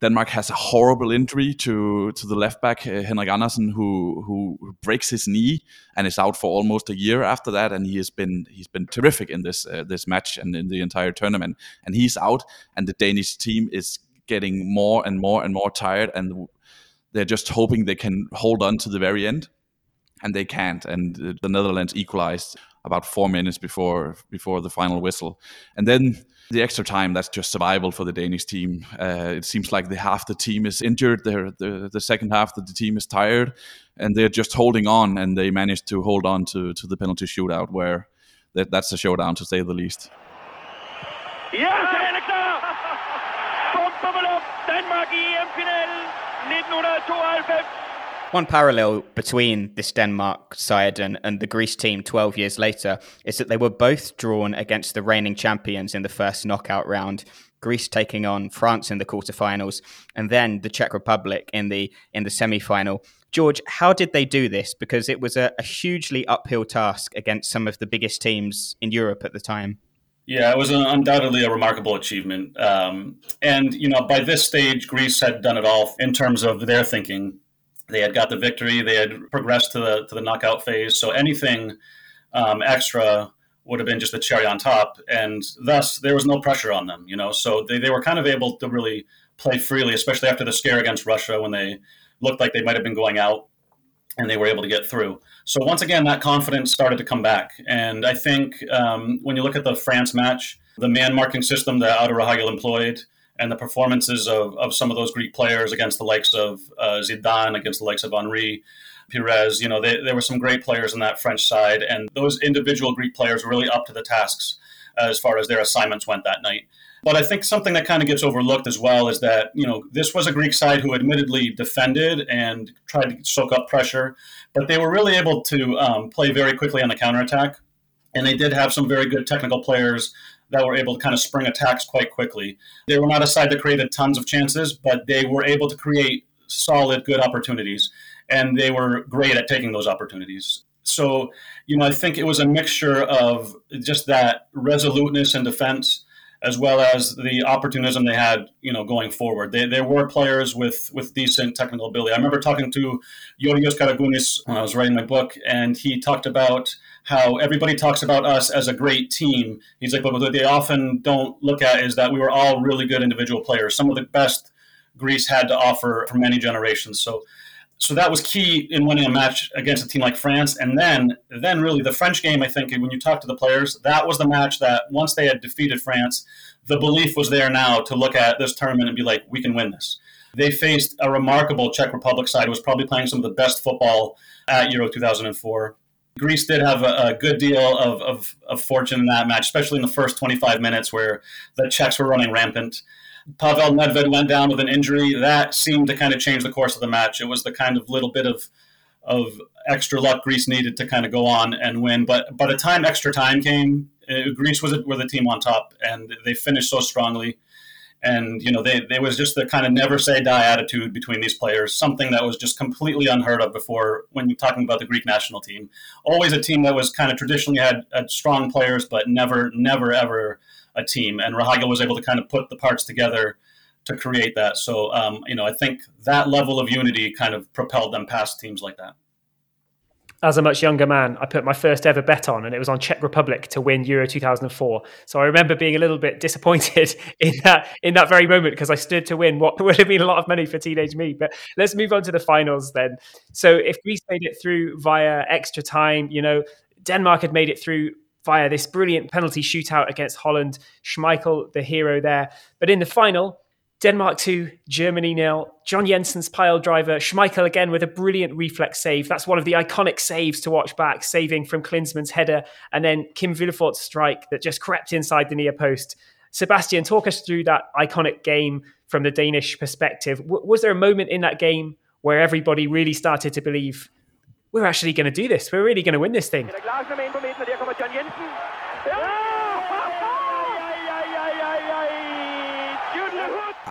Denmark has a horrible injury to, to the left back, uh, Henrik Andersen, who who breaks his knee and is out for almost a year after that. And he has been he's been terrific in this uh, this match and in the entire tournament. And he's out, and the Danish team is getting more and more and more tired. And they're just hoping they can hold on to the very end. And they can't. And the Netherlands equalized about four minutes before before the final whistle. And then the extra time, that's just survival for the Danish team. Uh, it seems like the half the team is injured. They're, the, the second half of the team is tired. And they're just holding on. And they managed to hold on to, to the penalty shootout, where that, that's a showdown, to say the least. Yes, Henrik Larsen! Denmark E M-finalen nineteen ninety-two. One parallel between this Denmark side and, and the Greece team twelve years later is that they were both drawn against the reigning champions in the first knockout round. Greece taking on France in the quarterfinals, and then the Czech Republic in the in the semi-final. George, how did they do this? Because it was a, a hugely uphill task against some of the biggest teams in Europe at the time. Yeah, it was an, undoubtedly a remarkable achievement. Um, and, you know, by this stage, Greece had done it all in terms of their thinking. They had got the victory. They had progressed to the to the knockout phase. So anything um, extra would have been just the cherry on top, and thus there was no pressure on them, you know. So they, they were kind of able to really play freely, especially after the scare against Russia when they looked like they might have been going out and they were able to get through. So once again, that confidence started to come back. And I think um, when you look at the France match, the man-marking system that Otto Rehhagel employed and the performances of, of some of those Greek players against the likes of uh, Zidane, against the likes of Henri, Perez, you know, they, there were some great players on that French side, and those individual Greek players were really up to the tasks as far as their assignments went that night. But I think something that kind of gets overlooked as well is that, you know, this was a Greek side who admittedly defended and tried to soak up pressure, but they were really able to um, play very quickly on the counterattack, and they did have some very good technical players that were able to kind of spring attacks quite quickly. They were not a side that created tons of chances, but they were able to create solid, good opportunities. And they were great at taking those opportunities. So, you know, I think it was a mixture of just that resoluteness in defense, as well as the opportunism they had, you know, going forward. They, there were players with, with decent technical ability. I remember talking to Yurios Karagounis when I was writing my book, and he talked about how everybody talks about us as a great team. He's like, but what they often don't look at is that we were all really good individual players, some of the best Greece had to offer for many generations. So, So that was key in winning a match against a team like France. And then then really the French game, I think, when you talk to the players, that was the match that once they had defeated France, the belief was there now to look at this tournament and be like, we can win this. They faced a remarkable Czech Republic side who was probably playing some of the best football at Euro two thousand four. Greece did have a, a good deal of, of, of fortune in that match, especially in the first twenty-five minutes where the Czechs were running rampant. Pavel Nedved went down with an injury. That seemed to kind of change the course of the match. It was the kind of little bit of of extra luck Greece needed to kind of go on and win. But by the time extra time came, it, Greece was were the team on top, and they finished so strongly. And, you know, they, they was just the kind of never-say-die attitude between these players, something that was just completely unheard of before when you're talking about the Greek national team. Always a team that was kind of traditionally had, had strong players, but never, never, ever a team. And Rehhagel was able to kind of put the parts together to create that. So, um, you know, I think that level of unity kind of propelled them past teams like that. As a much younger man, I put my first ever bet on, and it was on Czech Republic to win Euro two thousand four. So I remember being a little bit disappointed in that in that very moment, because I stood to win what would have been a lot of money for teenage me. But let's move on to the finals then. So if Greece made it through via extra time, you know, Denmark had made it through via this brilliant penalty shootout against Holland. Schmeichel, the hero there. But in the final, Denmark two, Germany nil. John Jensen's pile driver. Schmeichel again with a brilliant reflex save. That's one of the iconic saves to watch back, saving from Klinsmann's header. And then Kim Villefort's strike that just crept inside the near post. Sebastian, talk us through that iconic game from the Danish perspective. W- was there a moment in that game where everybody really started to believe, we're actually going to do this, we're really going to win this thing?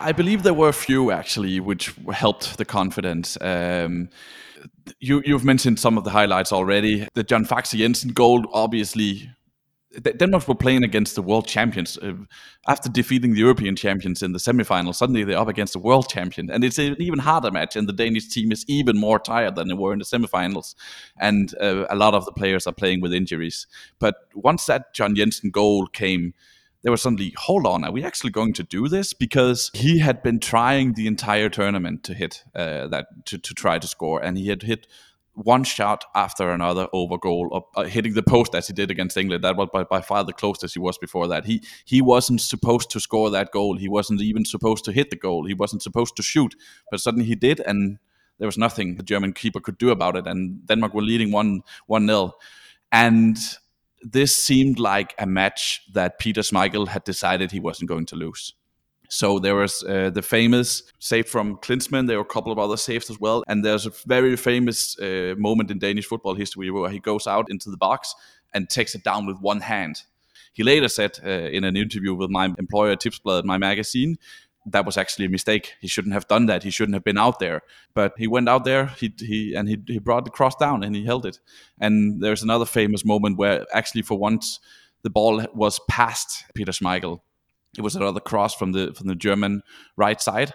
I believe there were a few, actually, which helped the confidence. Um, you, you've mentioned some of the highlights already. The Jan Faxe Jensen goal, obviously. Denmark were playing against the world champions. After defeating the European champions in the semifinal, suddenly they're up against the world champion. And it's an even harder match, and the Danish team is even more tired than they were in the semifinals. And uh, a lot of the players are playing with injuries. But once that John Jensen goal came, there was suddenly, hold on, are we actually going to do this? Because he had been trying the entire tournament to hit uh, that, to, to try to score. And he had hit one shot after another over goal, or, uh, hitting the post as he did against England. That was by, by far the closest he was before that. He he wasn't supposed to score that goal. He wasn't even supposed to hit the goal. He wasn't supposed to shoot. But suddenly he did, and there was nothing the German keeper could do about it. And Denmark were leading one, one nil. And this seemed like a match that Peter Schmeichel had decided he wasn't going to lose. So there was uh, the famous save from Klinsmann. There were a couple of other saves as well. And there's a very famous uh, moment in Danish football history where he goes out into the box and takes it down with one hand. He later said uh, in an interview with my employer, Tipsbladet, my magazine, that was actually a mistake. He shouldn't have done that. He shouldn't have been out there. But he went out there, he he and he, he brought the cross down and he held it. And there's another famous moment where actually for once the ball was past Peter Schmeichel. It was another cross from the from the German right side.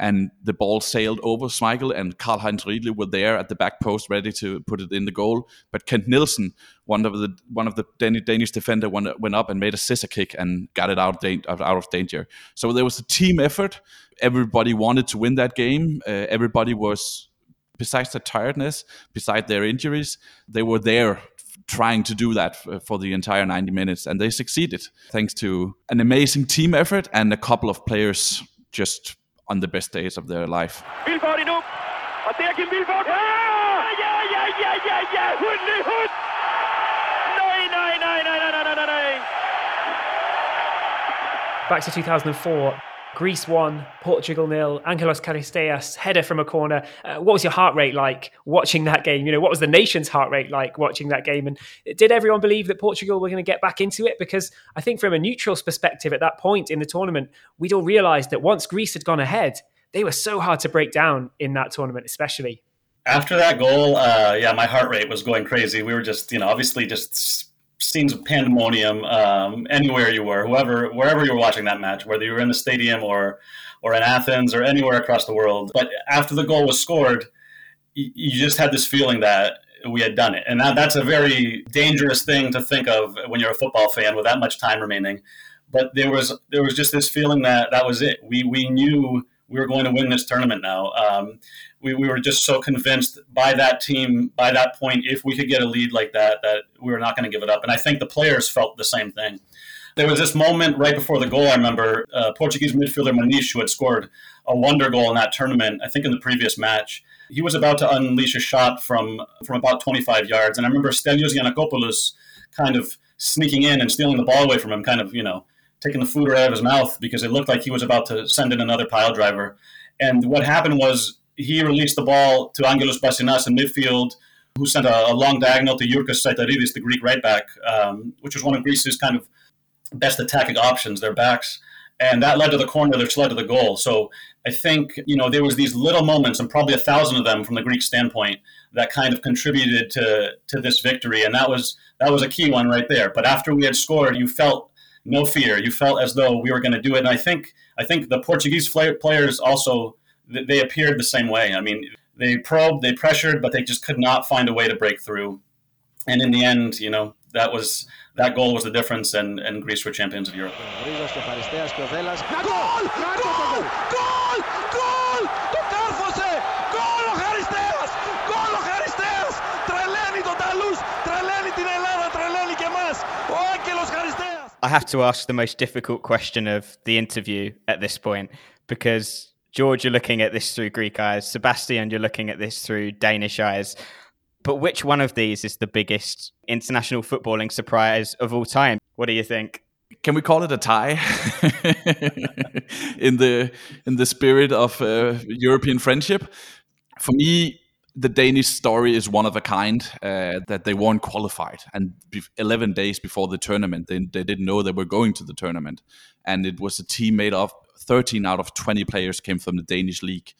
And the ball sailed over Schmeichel, and Karl-Heinz Riedle were there at the back post, ready to put it in the goal. But Kent Nielsen, one of the one of the Danish defender, went up and made a scissor kick and got it out of danger. So there was a team effort. Everybody wanted to win that game. Uh, everybody was, besides their tiredness, besides their injuries, they were there trying to do that for the entire ninety minutes, and they succeeded thanks to an amazing team effort and a couple of players just on the best days of their life. Vilfort endnu, og der kan Vilfort. Ja, ja, ja, ja, ja, ja, hundle hund. Nej, nej, nej, nej, nej, nej, nej. Back to two thousand four, Greece won, Portugal nil, Angelos Caristeas header from a corner. Uh, what was your heart rate like watching that game? You know, what was the nation's heart rate like watching that game? And did everyone believe that Portugal were going to get back into it? Because I think from a neutral's perspective at that point in the tournament, we'd all realised that once Greece had gone ahead, they were so hard to break down in that tournament, especially. After that goal, uh, yeah, my heart rate was going crazy. We were just, you know, obviously just scenes of pandemonium um, anywhere you were, whoever, wherever you were watching that match, whether you were in the stadium or or in Athens or anywhere across the world. But after the goal was scored, you, you just had this feeling that we had done it. And that, that's a very dangerous thing to think of when you're a football fan with that much time remaining. But there was there was just this feeling that that was it. We we knew we were going to win this tournament now. Um, we, we were just so convinced by that team, by that point, if we could get a lead like that, that we were not going to give it up. And I think the players felt the same thing. There was this moment right before the goal, I remember, uh, Portuguese midfielder Maniche, who had scored a wonder goal in that tournament, I think in the previous match, he was about to unleash a shot from, from about twenty-five yards. And I remember Stelios Giannakopoulos kind of sneaking in and stealing the ball away from him, kind of, you know, taking the food right out of his mouth, because it looked like he was about to send in another pile driver. And what happened was he released the ball to Angelos Basinas in midfield, who sent a, a long diagonal to Yurkos Saitaridis, the Greek right back, um, which was one of Greece's kind of best attacking options, their backs. And that led to the corner, which led to the goal. So I think, you know, there was these little moments, and probably a thousand of them from the Greek standpoint, that kind of contributed to to this victory. And that was that was a key one right there. But after we had scored, you felt no fear. You felt as though we were going to do it. And I think I think the Portuguese players also, they appeared the same way. I mean, they probed, they pressured, but they just could not find a way to break through. And in the end, you know, that was that goal was the difference, and, and Greece were champions of Europe. I have to ask the most difficult question of the interview at this point, because George, you're looking at this through Greek eyes. Sebastian, you're looking at this through Danish eyes. But which one of these is the biggest international footballing surprise of all time? What do you think? Can we call it a tie? in the in the spirit of uh, European friendship? For me, the Danish story is one of a kind, uh, that they weren't qualified. And eleven days before the tournament, they, they didn't know they were going to the tournament. And it was a team made of thirteen out of twenty players came from the Danish league.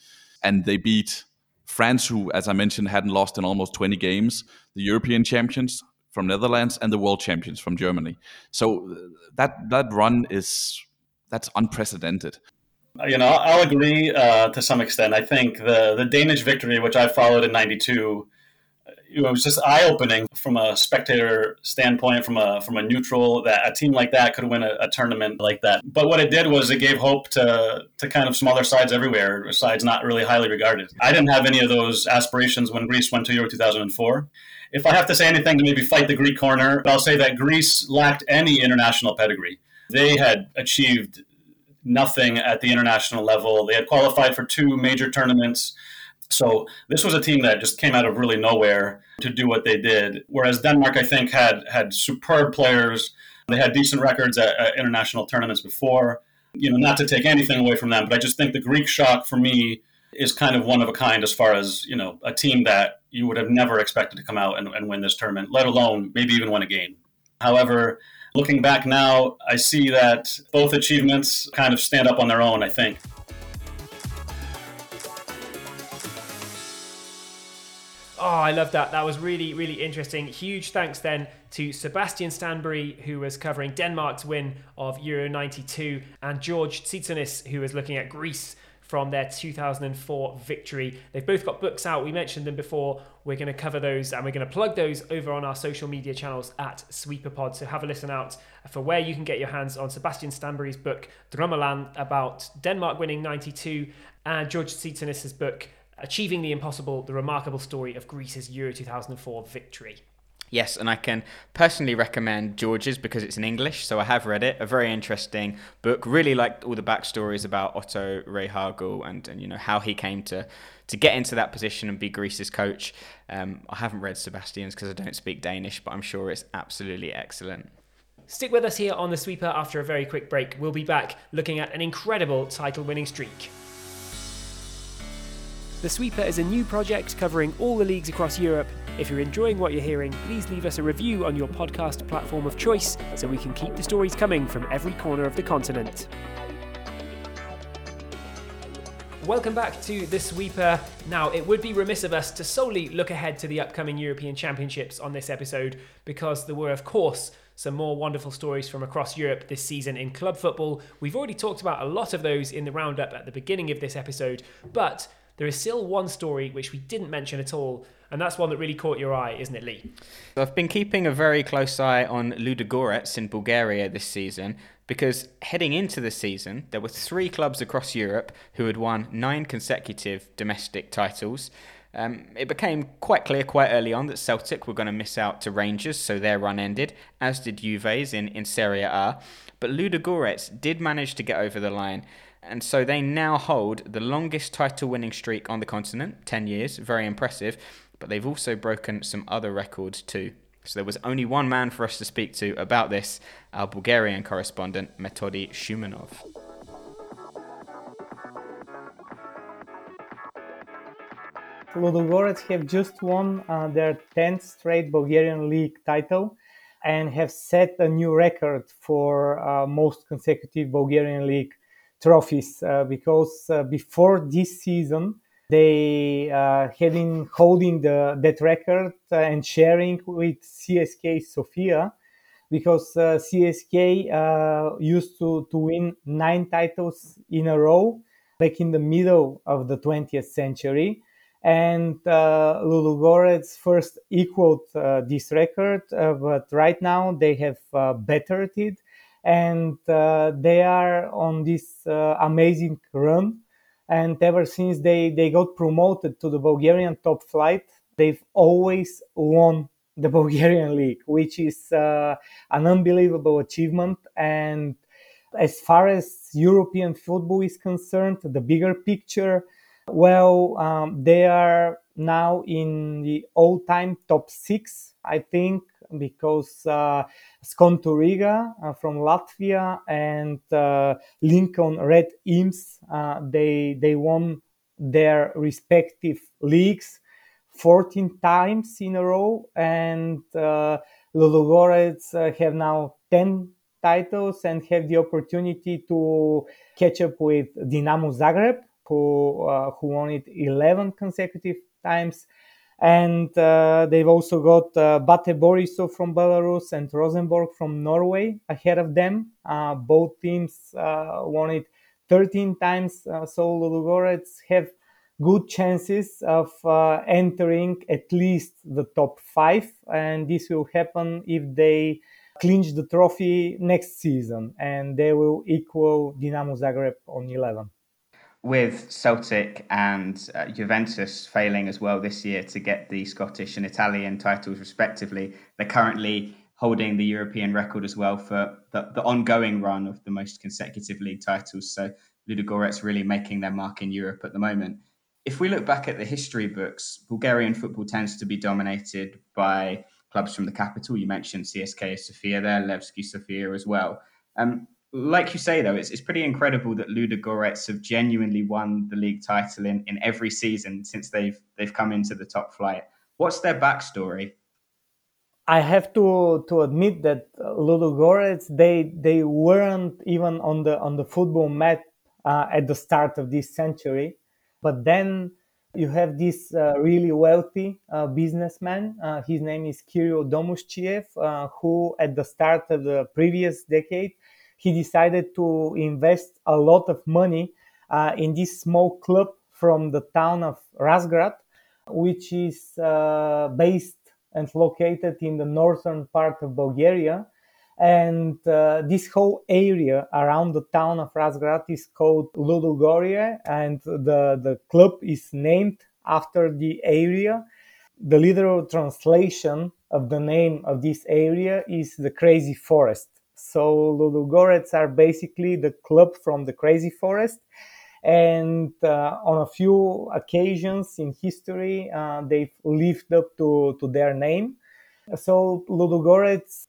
And they beat France, who, as I mentioned, hadn't lost in almost twenty games, the European champions from Netherlands, and the world champions from Germany. So that that run is, that's unprecedented. You know, I'll agree uh, to some extent. I think the, the Danish victory, which I followed in ninety-two, it was just eye-opening from a spectator standpoint, from a from a neutral, that a team like that could win a, a tournament like that. But what it did was it gave hope to to kind of smaller sides everywhere, sides not really highly regarded. I didn't have any of those aspirations when Greece went to Euro two thousand four. If I have to say anything to maybe fight the Greek corner, I'll say that Greece lacked any international pedigree. They had achieved nothing at the international level. They had qualified for two major tournaments. So this was a team that just came out of really nowhere to do what they did. Whereas Denmark, I think, had had superb players. They had decent records at, at international tournaments before. You know, not to take anything away from them, but I just think the Greek shock for me is kind of one of a kind, as far as, you know, a team that you would have never expected to come out and, and win this tournament, let alone maybe even win a game. However, Looking back now, I see that both achievements kind of stand up on their own, I think. Oh, I love that. That was really, really interesting. Huge thanks then to Sebastian Stanbury, who was covering Denmark's win of Euro ninety-two, and George Tsitsonis, who was looking at Greece from their two thousand four victory. They've both got books out. We mentioned them before. We're going to cover those and we're going to plug those over on our social media channels at SweeperPod. So have a listen out for where you can get your hands on Sebastian Stanbury's book, Drømmeland, about Denmark winning ninety-two, and George Tsitsonis' book, Achieving the Impossible, The Remarkable Story of Greece's Euro two thousand four Victory. Yes, and I can personally recommend George's because it's in English, so I have read it. A very interesting book. Really liked all the backstories about Otto Rehhagel and, and you know, how he came to, to get into that position and be Greece's coach. Um, I haven't read Sebastian's because I don't speak Danish, but I'm sure it's absolutely excellent. Stick with us here on The Sweeper after a very quick break. We'll be back looking at an incredible title-winning streak. The Sweeper is a new project covering all the leagues across Europe. If you're enjoying what you're hearing, please leave us a review on your podcast platform of choice so we can keep the stories coming from every corner of the continent. Welcome back to The Sweeper. Now, it would be remiss of us to solely look ahead to the upcoming European Championships on this episode, because there were, of course, some more wonderful stories from across Europe this season in club football. We've already talked about a lot of those in the roundup at the beginning of this episode, but there is still one story which we didn't mention at all, and that's one that really caught your eye, isn't it, Lee? So I've been keeping a very close eye on Ludogorets in Bulgaria this season, because heading into the season, there were three clubs across Europe who had won nine consecutive domestic titles. Um, it became quite clear quite early on that Celtic were going to miss out to Rangers, so their run ended, as did Juve's in, in Serie A. But Ludogorets did manage to get over the line, and so they now hold the longest title-winning streak on the continent, ten years, very impressive, but they've also broken some other records too. So there was only one man for us to speak to about this, our Bulgarian correspondent, Metodi Shumanov. Ludogorets have just won uh, their tenth straight Bulgarian league title and have set a new record for uh, most consecutive Bulgarian league trophies, uh, because uh, before this season they uh, had been holding the, that record and sharing with C S K Sofia, because uh, C S K uh, used to, to win nine titles in a row back in the middle of the twentieth century, and uh, Ludogorets first equaled uh, this record, uh, but right now they have uh, bettered it. And uh, they are on this uh, amazing run. And ever since they, they got promoted to the Bulgarian top flight, they've always won the Bulgarian league, which is uh, an unbelievable achievement. And as far as European football is concerned, the bigger picture, well, um, they are now in the all-time top six, I think, because uh, Skonto Riga uh, from Latvia and uh, Lincoln Red Imps, uh, they they won their respective leagues fourteen times in a row, and uh, Ludogorets uh, have now ten titles and have the opportunity to catch up with Dinamo Zagreb, who uh, who won it eleven consecutive times. And uh, they've also got uh, Bate Borisov from Belarus and Rosenborg from Norway ahead of them. Uh, both teams uh, won it thirteen times, uh, so Ludogorets have good chances of uh, entering at least the top five, and this will happen if they clinch the trophy next season, and they will equal Dinamo Zagreb on eleven. With Celtic and uh, Juventus failing as well this year to get the Scottish and Italian titles respectively, they're currently holding the European record as well for the, the ongoing run of the most consecutive league titles. So Ludogorets really making their mark in Europe at the moment. If we look back at the history books, Bulgarian football tends to be dominated by clubs from the capital. You mentioned C S K A Sofia there, Levski Sofia as well. Um, Like you say, though, it's it's pretty incredible that Ludogorets have genuinely won the league title in, in every season since they've they've come into the top flight. What's their backstory? I have to to admit that Ludogorets, they they weren't even on the on the football map uh, at the start of this century, but then you have this uh, really wealthy uh, businessman. Uh, his name is Kirill Domushchiev, uh, who at the start of the previous decade, he decided to invest a lot of money uh, in this small club from the town of Razgrad, which is uh, based and located in the northern part of Bulgaria. And uh, this whole area around the town of Razgrad is called Ludogorets, and the, the club is named after the area. The literal translation of the name of this area is the Crazy Forest. So Ludogorets are basically the club from the Crazy Forest. And uh, on a few occasions in history, uh, they've lived up to, to their name. So Ludogorets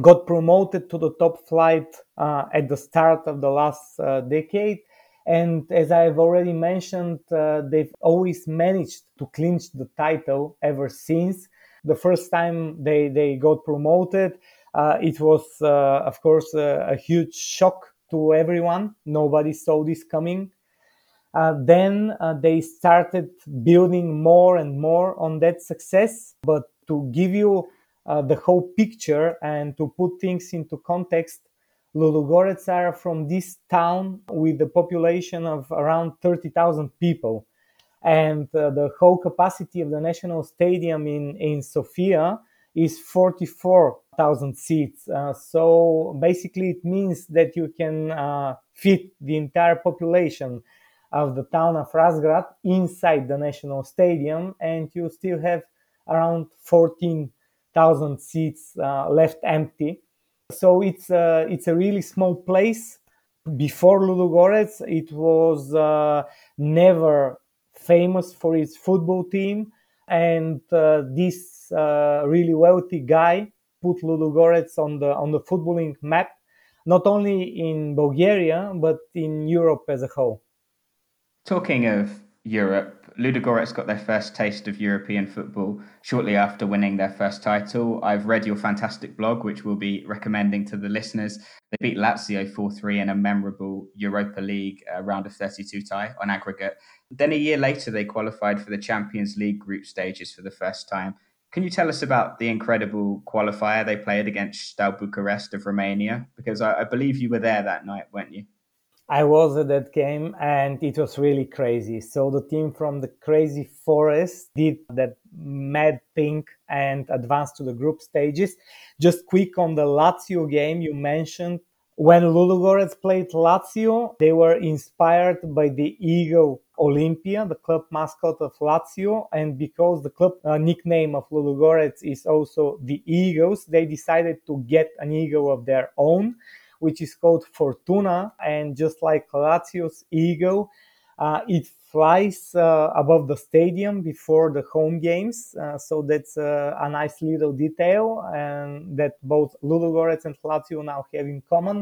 got promoted to the top flight uh, at the start of the last uh, decade. And as I've already mentioned, uh, they've always managed to clinch the title ever since. The first time they, they got promoted, uh, it was, uh, of course, uh, a huge shock to everyone. Nobody saw this coming. Uh, then uh, they started building more and more on that success. But to give you Uh, the whole picture and to put things into context, Ludogorets are from this town with a population of around thirty thousand people, and uh, the whole capacity of the national stadium in, in Sofia is forty-four thousand seats. Uh, so basically it means that you can uh, fit the entire population of the town of Razgrad inside the national stadium, and you still have around fourteen thousand seats uh, left empty. So it's uh, it's a really small place. Before Ludogorets, it was uh, never famous for its football team, and uh, this uh, really wealthy guy put Ludogorets on the on the footballing map, not only in Bulgaria but in Europe as a whole. Talking of Europe, Ludogorets got their first taste of European football shortly after winning their first title. I've read your fantastic blog, which we'll be recommending to the listeners. They beat Lazio four three in a memorable Europa League uh, round of thirty-two tie on aggregate. Then a year later, they qualified for the Champions League group stages for the first time. Can you tell us about the incredible qualifier they played against Steaua Bucharest of Romania? Because I, I believe you were there that night, weren't you? I was at that game, and it was really crazy. So the team from the Crazy Forest did that mad thing and advanced to the group stages. Just quick on the Lazio game you mentioned. When Ludogorets played Lazio, they were inspired by the eagle Olimpia, the club mascot of Lazio. And because the club uh, nickname of Ludogorets is also the Eagles, they decided to get an eagle of their own, which is called Fortuna, and just like Lazio's eagle, uh, it flies uh, above the stadium before the home games. Uh, so that's uh, a nice little detail, and that both Ludogorets and Lazio now have in common.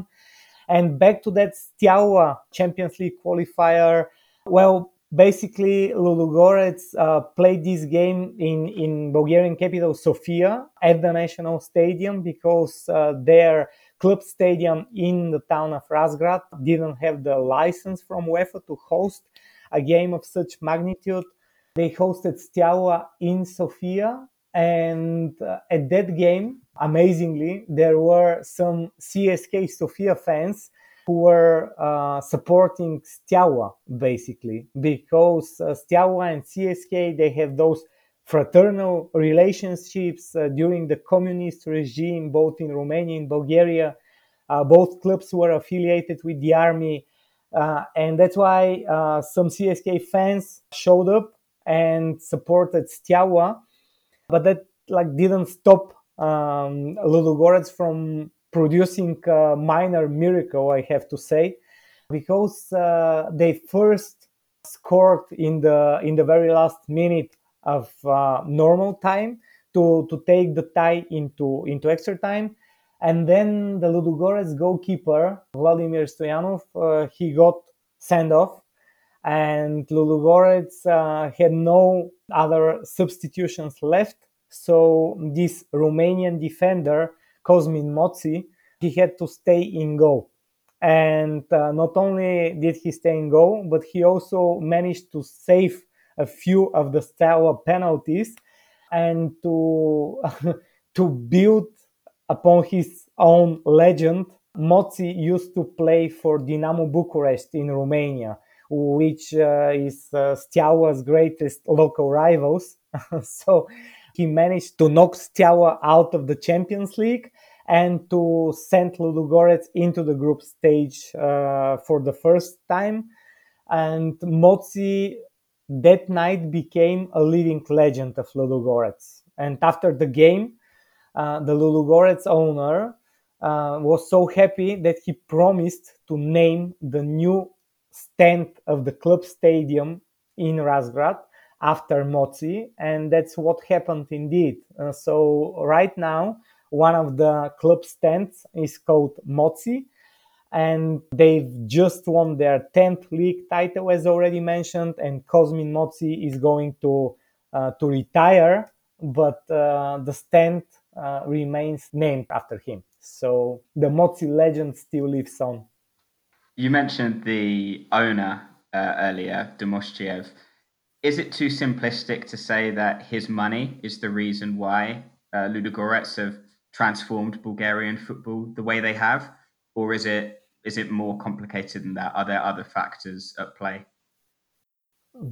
And back to that Steaua Champions League qualifier, well, basically Ludogorets uh, played this game in, in Bulgarian capital Sofia at the national stadium, because uh, their club stadium in the town of Razgrad didn't have the license from UEFA to host a game of such magnitude. They hosted Steaua in Sofia, and uh, at that game, amazingly, there were some C S K Sofia fans who were uh, supporting Steaua, basically, because uh, Steaua and C S K, they have those fraternal relationships uh, during the communist regime, both in Romania and Bulgaria. Uh, both clubs were affiliated with the army. Uh, and that's why uh, some C S K fans showed up and supported Steaua. But that like didn't stop um, Ludogorets from producing a minor miracle, I have to say, because uh, they first scored in the, in the very last minute of uh, normal time to, to take the tie into, into extra time. And then the Ludogorets goalkeeper, Vladimir Stoyanov, uh, he got sent off, and Ludogorets uh, had no other substitutions left. So this Romanian defender, Cosmin Moții, he had to stay in goal. And uh, not only did he stay in goal, but he also managed to save a few of the stellar penalties and to, to build upon his own legend. Moții used to play for Dinamo Bucharest in Romania, which uh, is uh, Steaua greatest local rivals. So he managed to knock Steaua out of the Champions League and to send Ludogorets into the group stage uh, for the first time. And Moții that night became a living legend of Ludogorets. And after the game, uh, the Ludogorets owner uh, was so happy that he promised to name the new stand of the club stadium in Razgrad after Moții, and that's what happened indeed. Uh, so right now, one of the club stands is called Moții, and they've just won their tenth league title, as already mentioned, and Cosmin Moții is going to uh, to retire, but uh, the stand uh, remains named after him. So the Moții legend still lives on. You mentioned the owner uh, earlier, Demoshchev. Is it too simplistic to say that his money is the reason why uh, Ludogorets have transformed Bulgarian football the way they have? Or is it is it more complicated than that? Are there other factors at play?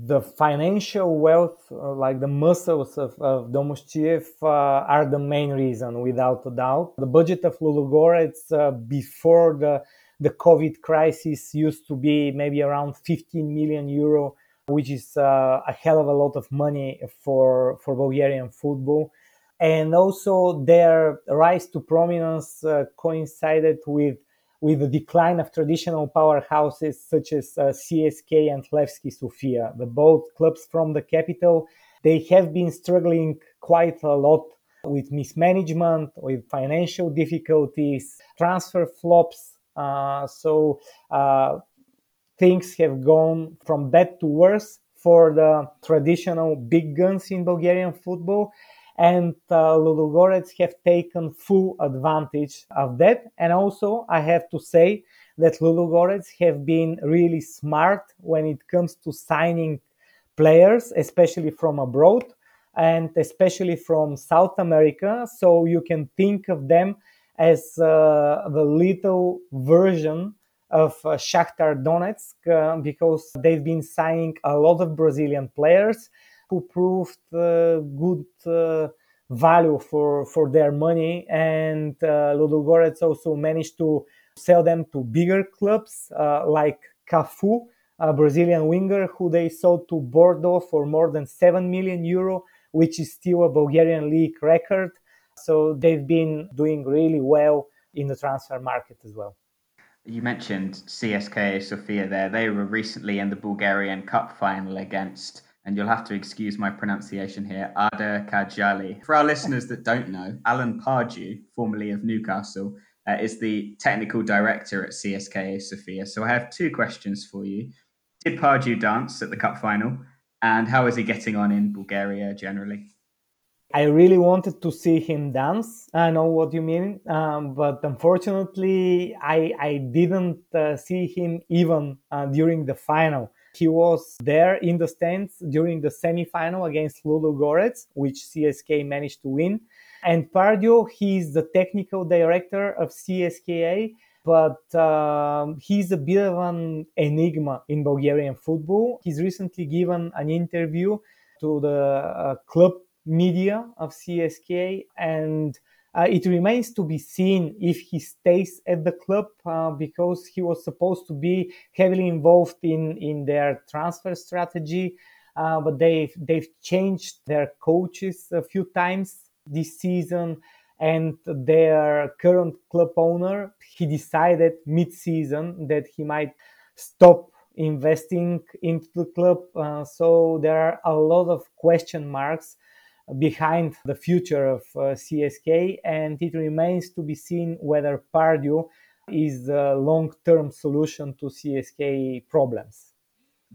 The financial wealth, uh, like the muscles of, of Demoshchev, uh, are the main reason, without a doubt. The budget of Ludogorets uh, before the The COVID crisis used to be maybe around fifteen million euro, which is uh, a hell of a lot of money for, for Bulgarian football. And also their rise to prominence uh, coincided with, with the decline of traditional powerhouses such as uh, C S K and Levski Sofia. The both clubs from the capital, they have been struggling quite a lot with mismanagement, with financial difficulties, transfer flops. Uh, so uh, things have gone from bad to worse for the traditional big guns in Bulgarian football, and uh, Ludogorets have taken full advantage of that. And also I have to say that Ludogorets have been really smart when it comes to signing players, especially from abroad and especially from South America. So you can think of them as uh, the little version of uh, Shakhtar Donetsk, uh, because they've been signing a lot of Brazilian players who proved uh, good uh, value for, for their money. And uh, Ludogorets also managed to sell them to bigger clubs uh, like Cafu, a Brazilian winger who they sold to Bordeaux for more than seven million euro, which is still a Bulgarian league record. So they've been doing really well in the transfer market as well. You mentioned C S K A Sofia there. They were recently in the Bulgarian Cup final against, and you'll have to excuse my pronunciation here, Arda Kajali. For our listeners that don't know, Alan Pardew, formerly of Newcastle, uh, is the technical director at C S K A Sofia. So I have two questions for you. Did Pardew dance at the Cup final? And how is he getting on in Bulgaria generally? I really wanted to see him dance. I know what you mean, um, but unfortunately, I, I didn't uh, see him even uh, during the final. He was there in the stands during the semi-final against Ludogorets, which C S K A managed to win. And Pardew, he's the technical director of C S K A, but um, he's a bit of an enigma in Bulgarian football. He's recently given an interview to the uh, club media of C S K A, and uh, it remains to be seen if he stays at the club uh, because he was supposed to be heavily involved in, in their transfer strategy, uh, but they've, they've changed their coaches a few times this season, and their current club owner, he decided mid-season that he might stop investing into the club, uh, so there are a lot of question marks behind the future of uh, C S K A, and it remains to be seen whether Pardew is the long-term solution to C S K A problems.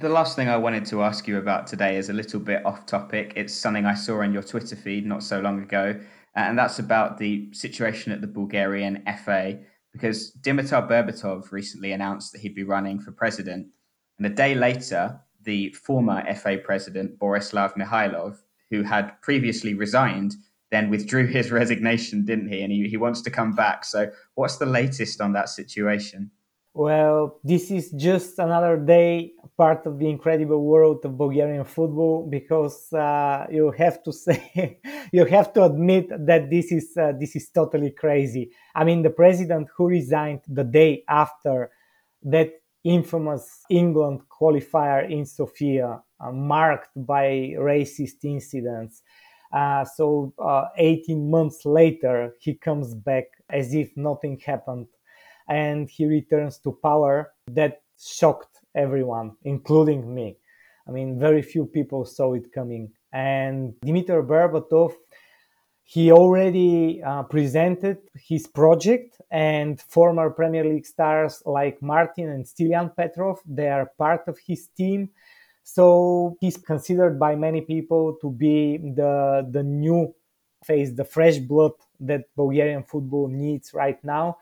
The last thing I wanted to ask you about today is a little bit off topic. It's something I saw on your Twitter feed not so long ago, and that's about the situation at the Bulgarian F A, because Dimitar Berbatov recently announced that he'd be running for president. And a day later, the former F A president, Borislav Mihailov, who had previously resigned, then withdrew his resignation, didn't he? And he, he wants to come back. So what's the latest on that situation? Well, this is just another day, part of the incredible world of Bulgarian football, because uh, you have to say, you have to admit that this is uh, this is totally crazy. I mean, the president who resigned the day after that infamous England qualifier in Sofia, uh, marked by racist incidents. Uh, so uh, eighteen months later, he comes back as if nothing happened, and he returns to power. That shocked everyone, including me. I mean, very few people saw it coming. And Dimitar Berbatov, he already uh, presented his project, and former Premier League stars like Martin and Stilian Petrov, they are part of his team. So he's considered by many people to be the, the new face, the fresh blood that Bulgarian football needs right now.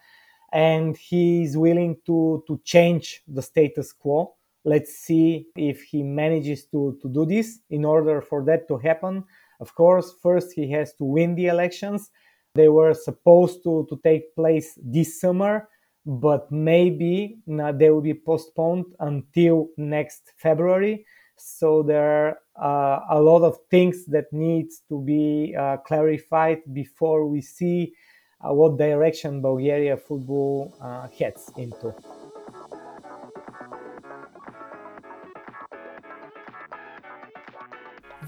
And he's willing to, to change the status quo. Let's see if he manages to, to do this. In order for that to happen, of course, first he has to win the elections. They were supposed to, to take place this summer, but maybe they will be postponed until next February. So there are uh, a lot of things that needs to be uh, clarified before we see Uh, what direction Bulgaria football uh, heads into.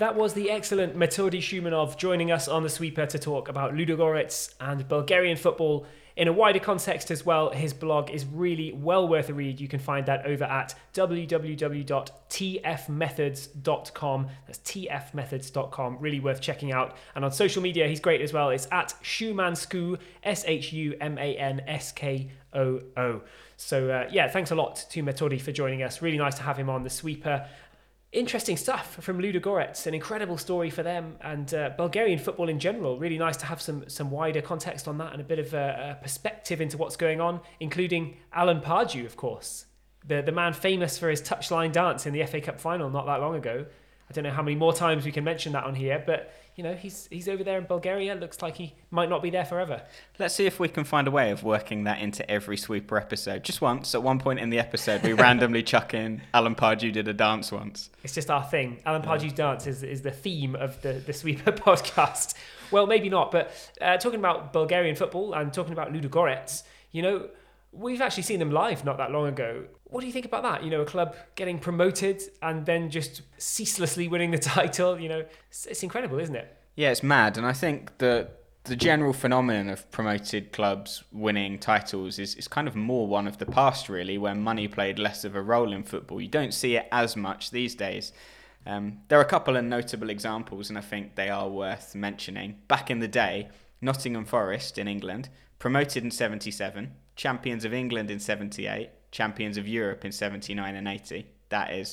That was the excellent Metodi Shumanov joining us on The Sweeper to talk about Ludogorets and Bulgarian football in a wider context as well. His blog is really well worth a read. You can find that over at w w w dot t f methods dot com. That's t f methods dot com. Really worth checking out. And on social media, he's great as well. It's at Shumanskoo, S H U M A N S K O O. So uh, yeah, thanks a lot to Metodi for joining us. Really nice to have him on The Sweeper. Interesting stuff from Ludogorets, an incredible story for them, and uh, Bulgarian football in general. Really nice to have some some wider context on that and a bit of a, a perspective into what's going on, including Alan Pardew, of course, the the man famous for his touchline dance in the F A Cup final not that long ago. I don't know how many more times we can mention that on here, but you know, he's he's over there in Bulgaria. Looks like he might not be there forever. Let's see if we can find a way of working that into every Sweeper episode. Just once, at one point in the episode, we randomly chuck in Alan Pardew did a dance once. It's just our thing. Alan yeah. Pardew's dance is, is the theme of the, the Sweeper podcast. Well, maybe not, but uh, talking about Bulgarian football and talking about Ludogorets, you know, we've actually seen them live not that long ago. What do you think about that? You know, a club getting promoted and then just ceaselessly winning the title. You know, it's, it's incredible, isn't it? Yeah, it's mad. And I think the the general phenomenon of promoted clubs winning titles is, is kind of more one of the past, really, where money played less of a role in football. You don't see it as much these days. Um, there are a couple of notable examples, and I think they are worth mentioning. Back in the day, Nottingham Forest in England, promoted in seventy-seven, champions of England in seventy-eight, champions of Europe in seventy-nine and eighty. That is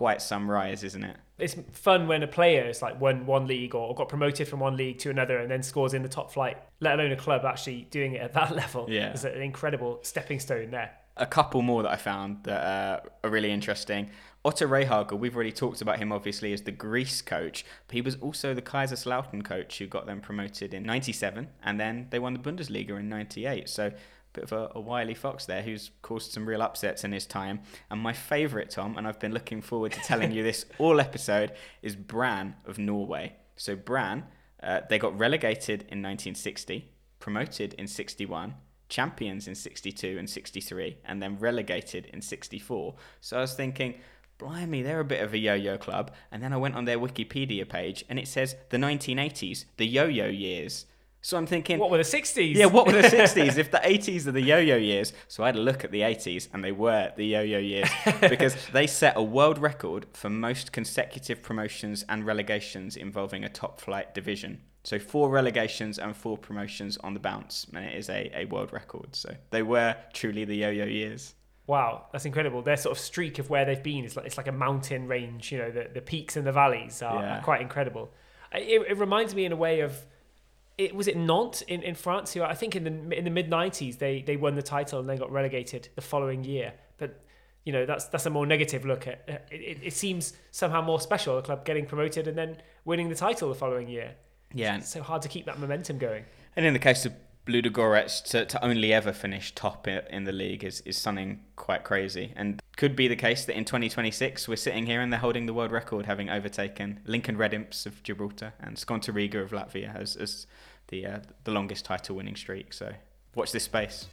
quite some rise, isn't it? It's fun when a player is like won one league or got promoted from one league to another and then scores in the top flight, let alone a club actually doing it at that level. Yeah. It's an incredible stepping stone there. A couple more that I found that uh, are really interesting. Otto Rehhagel, we've already talked about him, obviously, as the Greece coach, but he was also the Kaiserslautern coach who got them promoted in ninety-seven, and then they won the Bundesliga in ninety-eight. So a bit of a, a wily fox there who's caused some real upsets in his time. And my favourite, Tom, and I've been looking forward to telling you this all episode, is Brann of Norway. So Brann, uh, they got relegated in nineteen sixty, promoted in sixty-one, champions in sixty-two and sixty-three, and then relegated in sixty-four. So I was thinking, blimey, they're a bit of a yo-yo club. And then I went on their Wikipedia page and it says the nineteen eighties, the yo-yo years. So I'm thinking, what were the sixties? Yeah, what were the sixties if the eighties are the yo-yo years? So I had a look at the eighties and they were the yo-yo years because they set a world record for most consecutive promotions and relegations involving a top flight division. So four relegations and four promotions on the bounce. And it is a, a world record. So they were truly the yo-yo years. wow, that's incredible. Their sort of streak of where they've been is like, it's like a mountain range, you know, the, the peaks and the valleys are, yeah. are quite incredible. It, it reminds me in a way of, it was it Nantes in, in France, who I think in the in the mid nineties they they won the title and then got relegated the following year. But you know, that's that's a more negative look at it. It, it seems somehow more special, a club getting promoted and then winning the title the following year. Yeah, it's so hard to keep that momentum going. And in the case of Ludogorets, to, to only ever finish top in the league is, is something quite crazy, and could be the case that in twenty twenty-six we're sitting here and they're holding the world record, having overtaken Lincoln Red Imps of Gibraltar and Skënderbeu of Latvia as, as the uh, the longest title winning streak. So watch this space.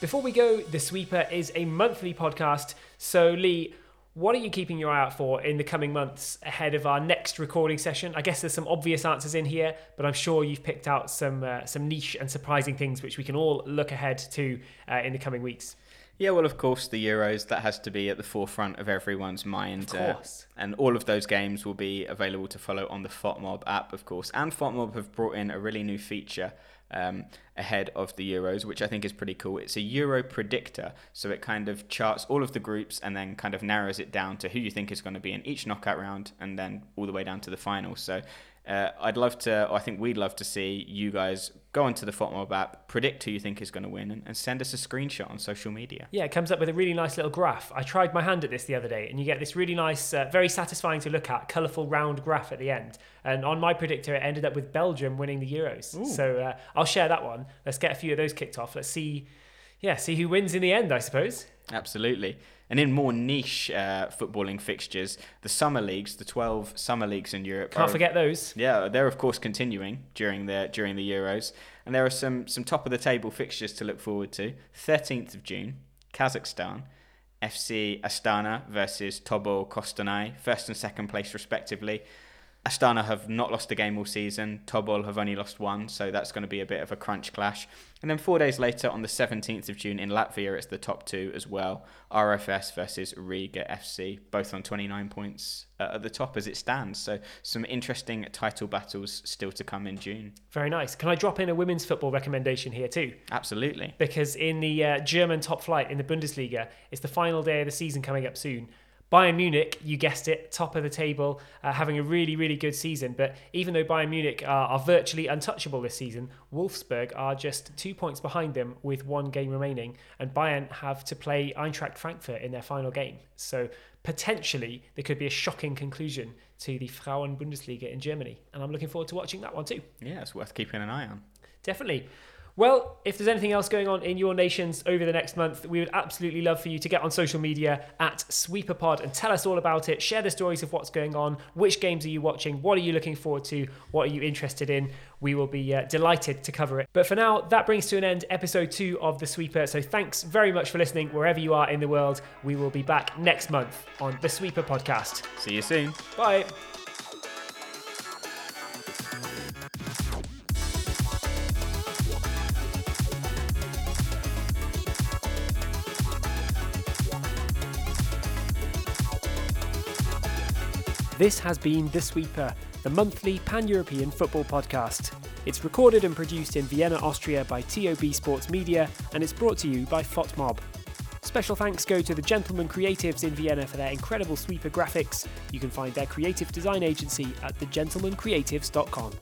Before we go, The Sweeper is a monthly podcast. So Lee, what are you keeping your eye out for in the coming months ahead of our next recording session? I guess there's some obvious answers in here, but I'm sure you've picked out some uh, some niche and surprising things which we can all look ahead to uh, in the coming weeks. Yeah, well, of course, the Euros, that has to be at the forefront of everyone's mind. Of course. Uh, and all of those games will be available to follow on the FotMob app, of course. And FotMob have brought in a really new feature um, ahead of the Euros, which I think is pretty cool. It's a Euro predictor, so it kind of charts all of the groups and then kind of narrows it down to who you think is going to be in each knockout round and then all the way down to the final. So uh, I'd love to, or I think we'd love to see you guys go onto the FotMob app, predict who you think is going to win, and, and send us a screenshot on social media. Yeah, it comes up with a really nice little graph. I tried my hand at this the other day, and you get this really nice, uh, very satisfying to look at, colourful round graph at the end. And on my predictor, it ended up with Belgium winning the Euros. Ooh. So uh, I'll share that one. Let's get a few of those kicked off. Let's see, yeah, see who wins in the end, I suppose. Absolutely. And in more niche uh, footballing fixtures, the summer leagues, the twelve summer leagues in Europe. Can't are, forget those. Yeah, they're of course continuing during the during the Euros. And there are some some top of the table fixtures to look forward to. thirteenth of June, Kazakhstan, F C Astana versus Tobol Kostanay, first and second place respectively. Astana have not lost a game all season. Tobol have only lost one, so that's going to be a bit of a crunch clash. And then four days later, on the seventeenth of June in Latvia, it's the top two as well. R F S versus Riga F C, both on twenty-nine points uh, at the top as it stands. So some interesting title battles still to come in June. Very nice. Can I drop in a women's football recommendation here too? Absolutely. Because in the uh, German top flight in the Bundesliga, it's the final day of the season coming up soon. Bayern Munich, you guessed it, top of the table, uh, having a really, really good season. But even though Bayern Munich are, are virtually untouchable this season, Wolfsburg are just two points behind them with one game remaining. And Bayern have to play Eintracht Frankfurt in their final game. So potentially there could be a shocking conclusion to the Frauen Bundesliga in Germany. And I'm looking forward to watching that one too. Yeah, it's worth keeping an eye on. Definitely. Well, if there's anything else going on in your nations over the next month, we would absolutely love for you to get on social media at SweeperPod and tell us all about it. Share the stories of what's going on. Which games are you watching? What are you looking forward to? What are you interested in? We will be uh, delighted to cover it. But for now, that brings to an end episode two of The Sweeper. So thanks very much for listening wherever you are in the world. We will be back next month on The Sweeper Podcast. See you soon. Bye. This has been The Sweeper, the monthly pan-European football podcast. It's recorded and produced in Vienna, Austria by T O B Sports Media, and it's brought to you by FotMob. Special thanks go to the Gentleman Creatives in Vienna for their incredible Sweeper graphics. You can find their creative design agency at the gentleman creatives dot com.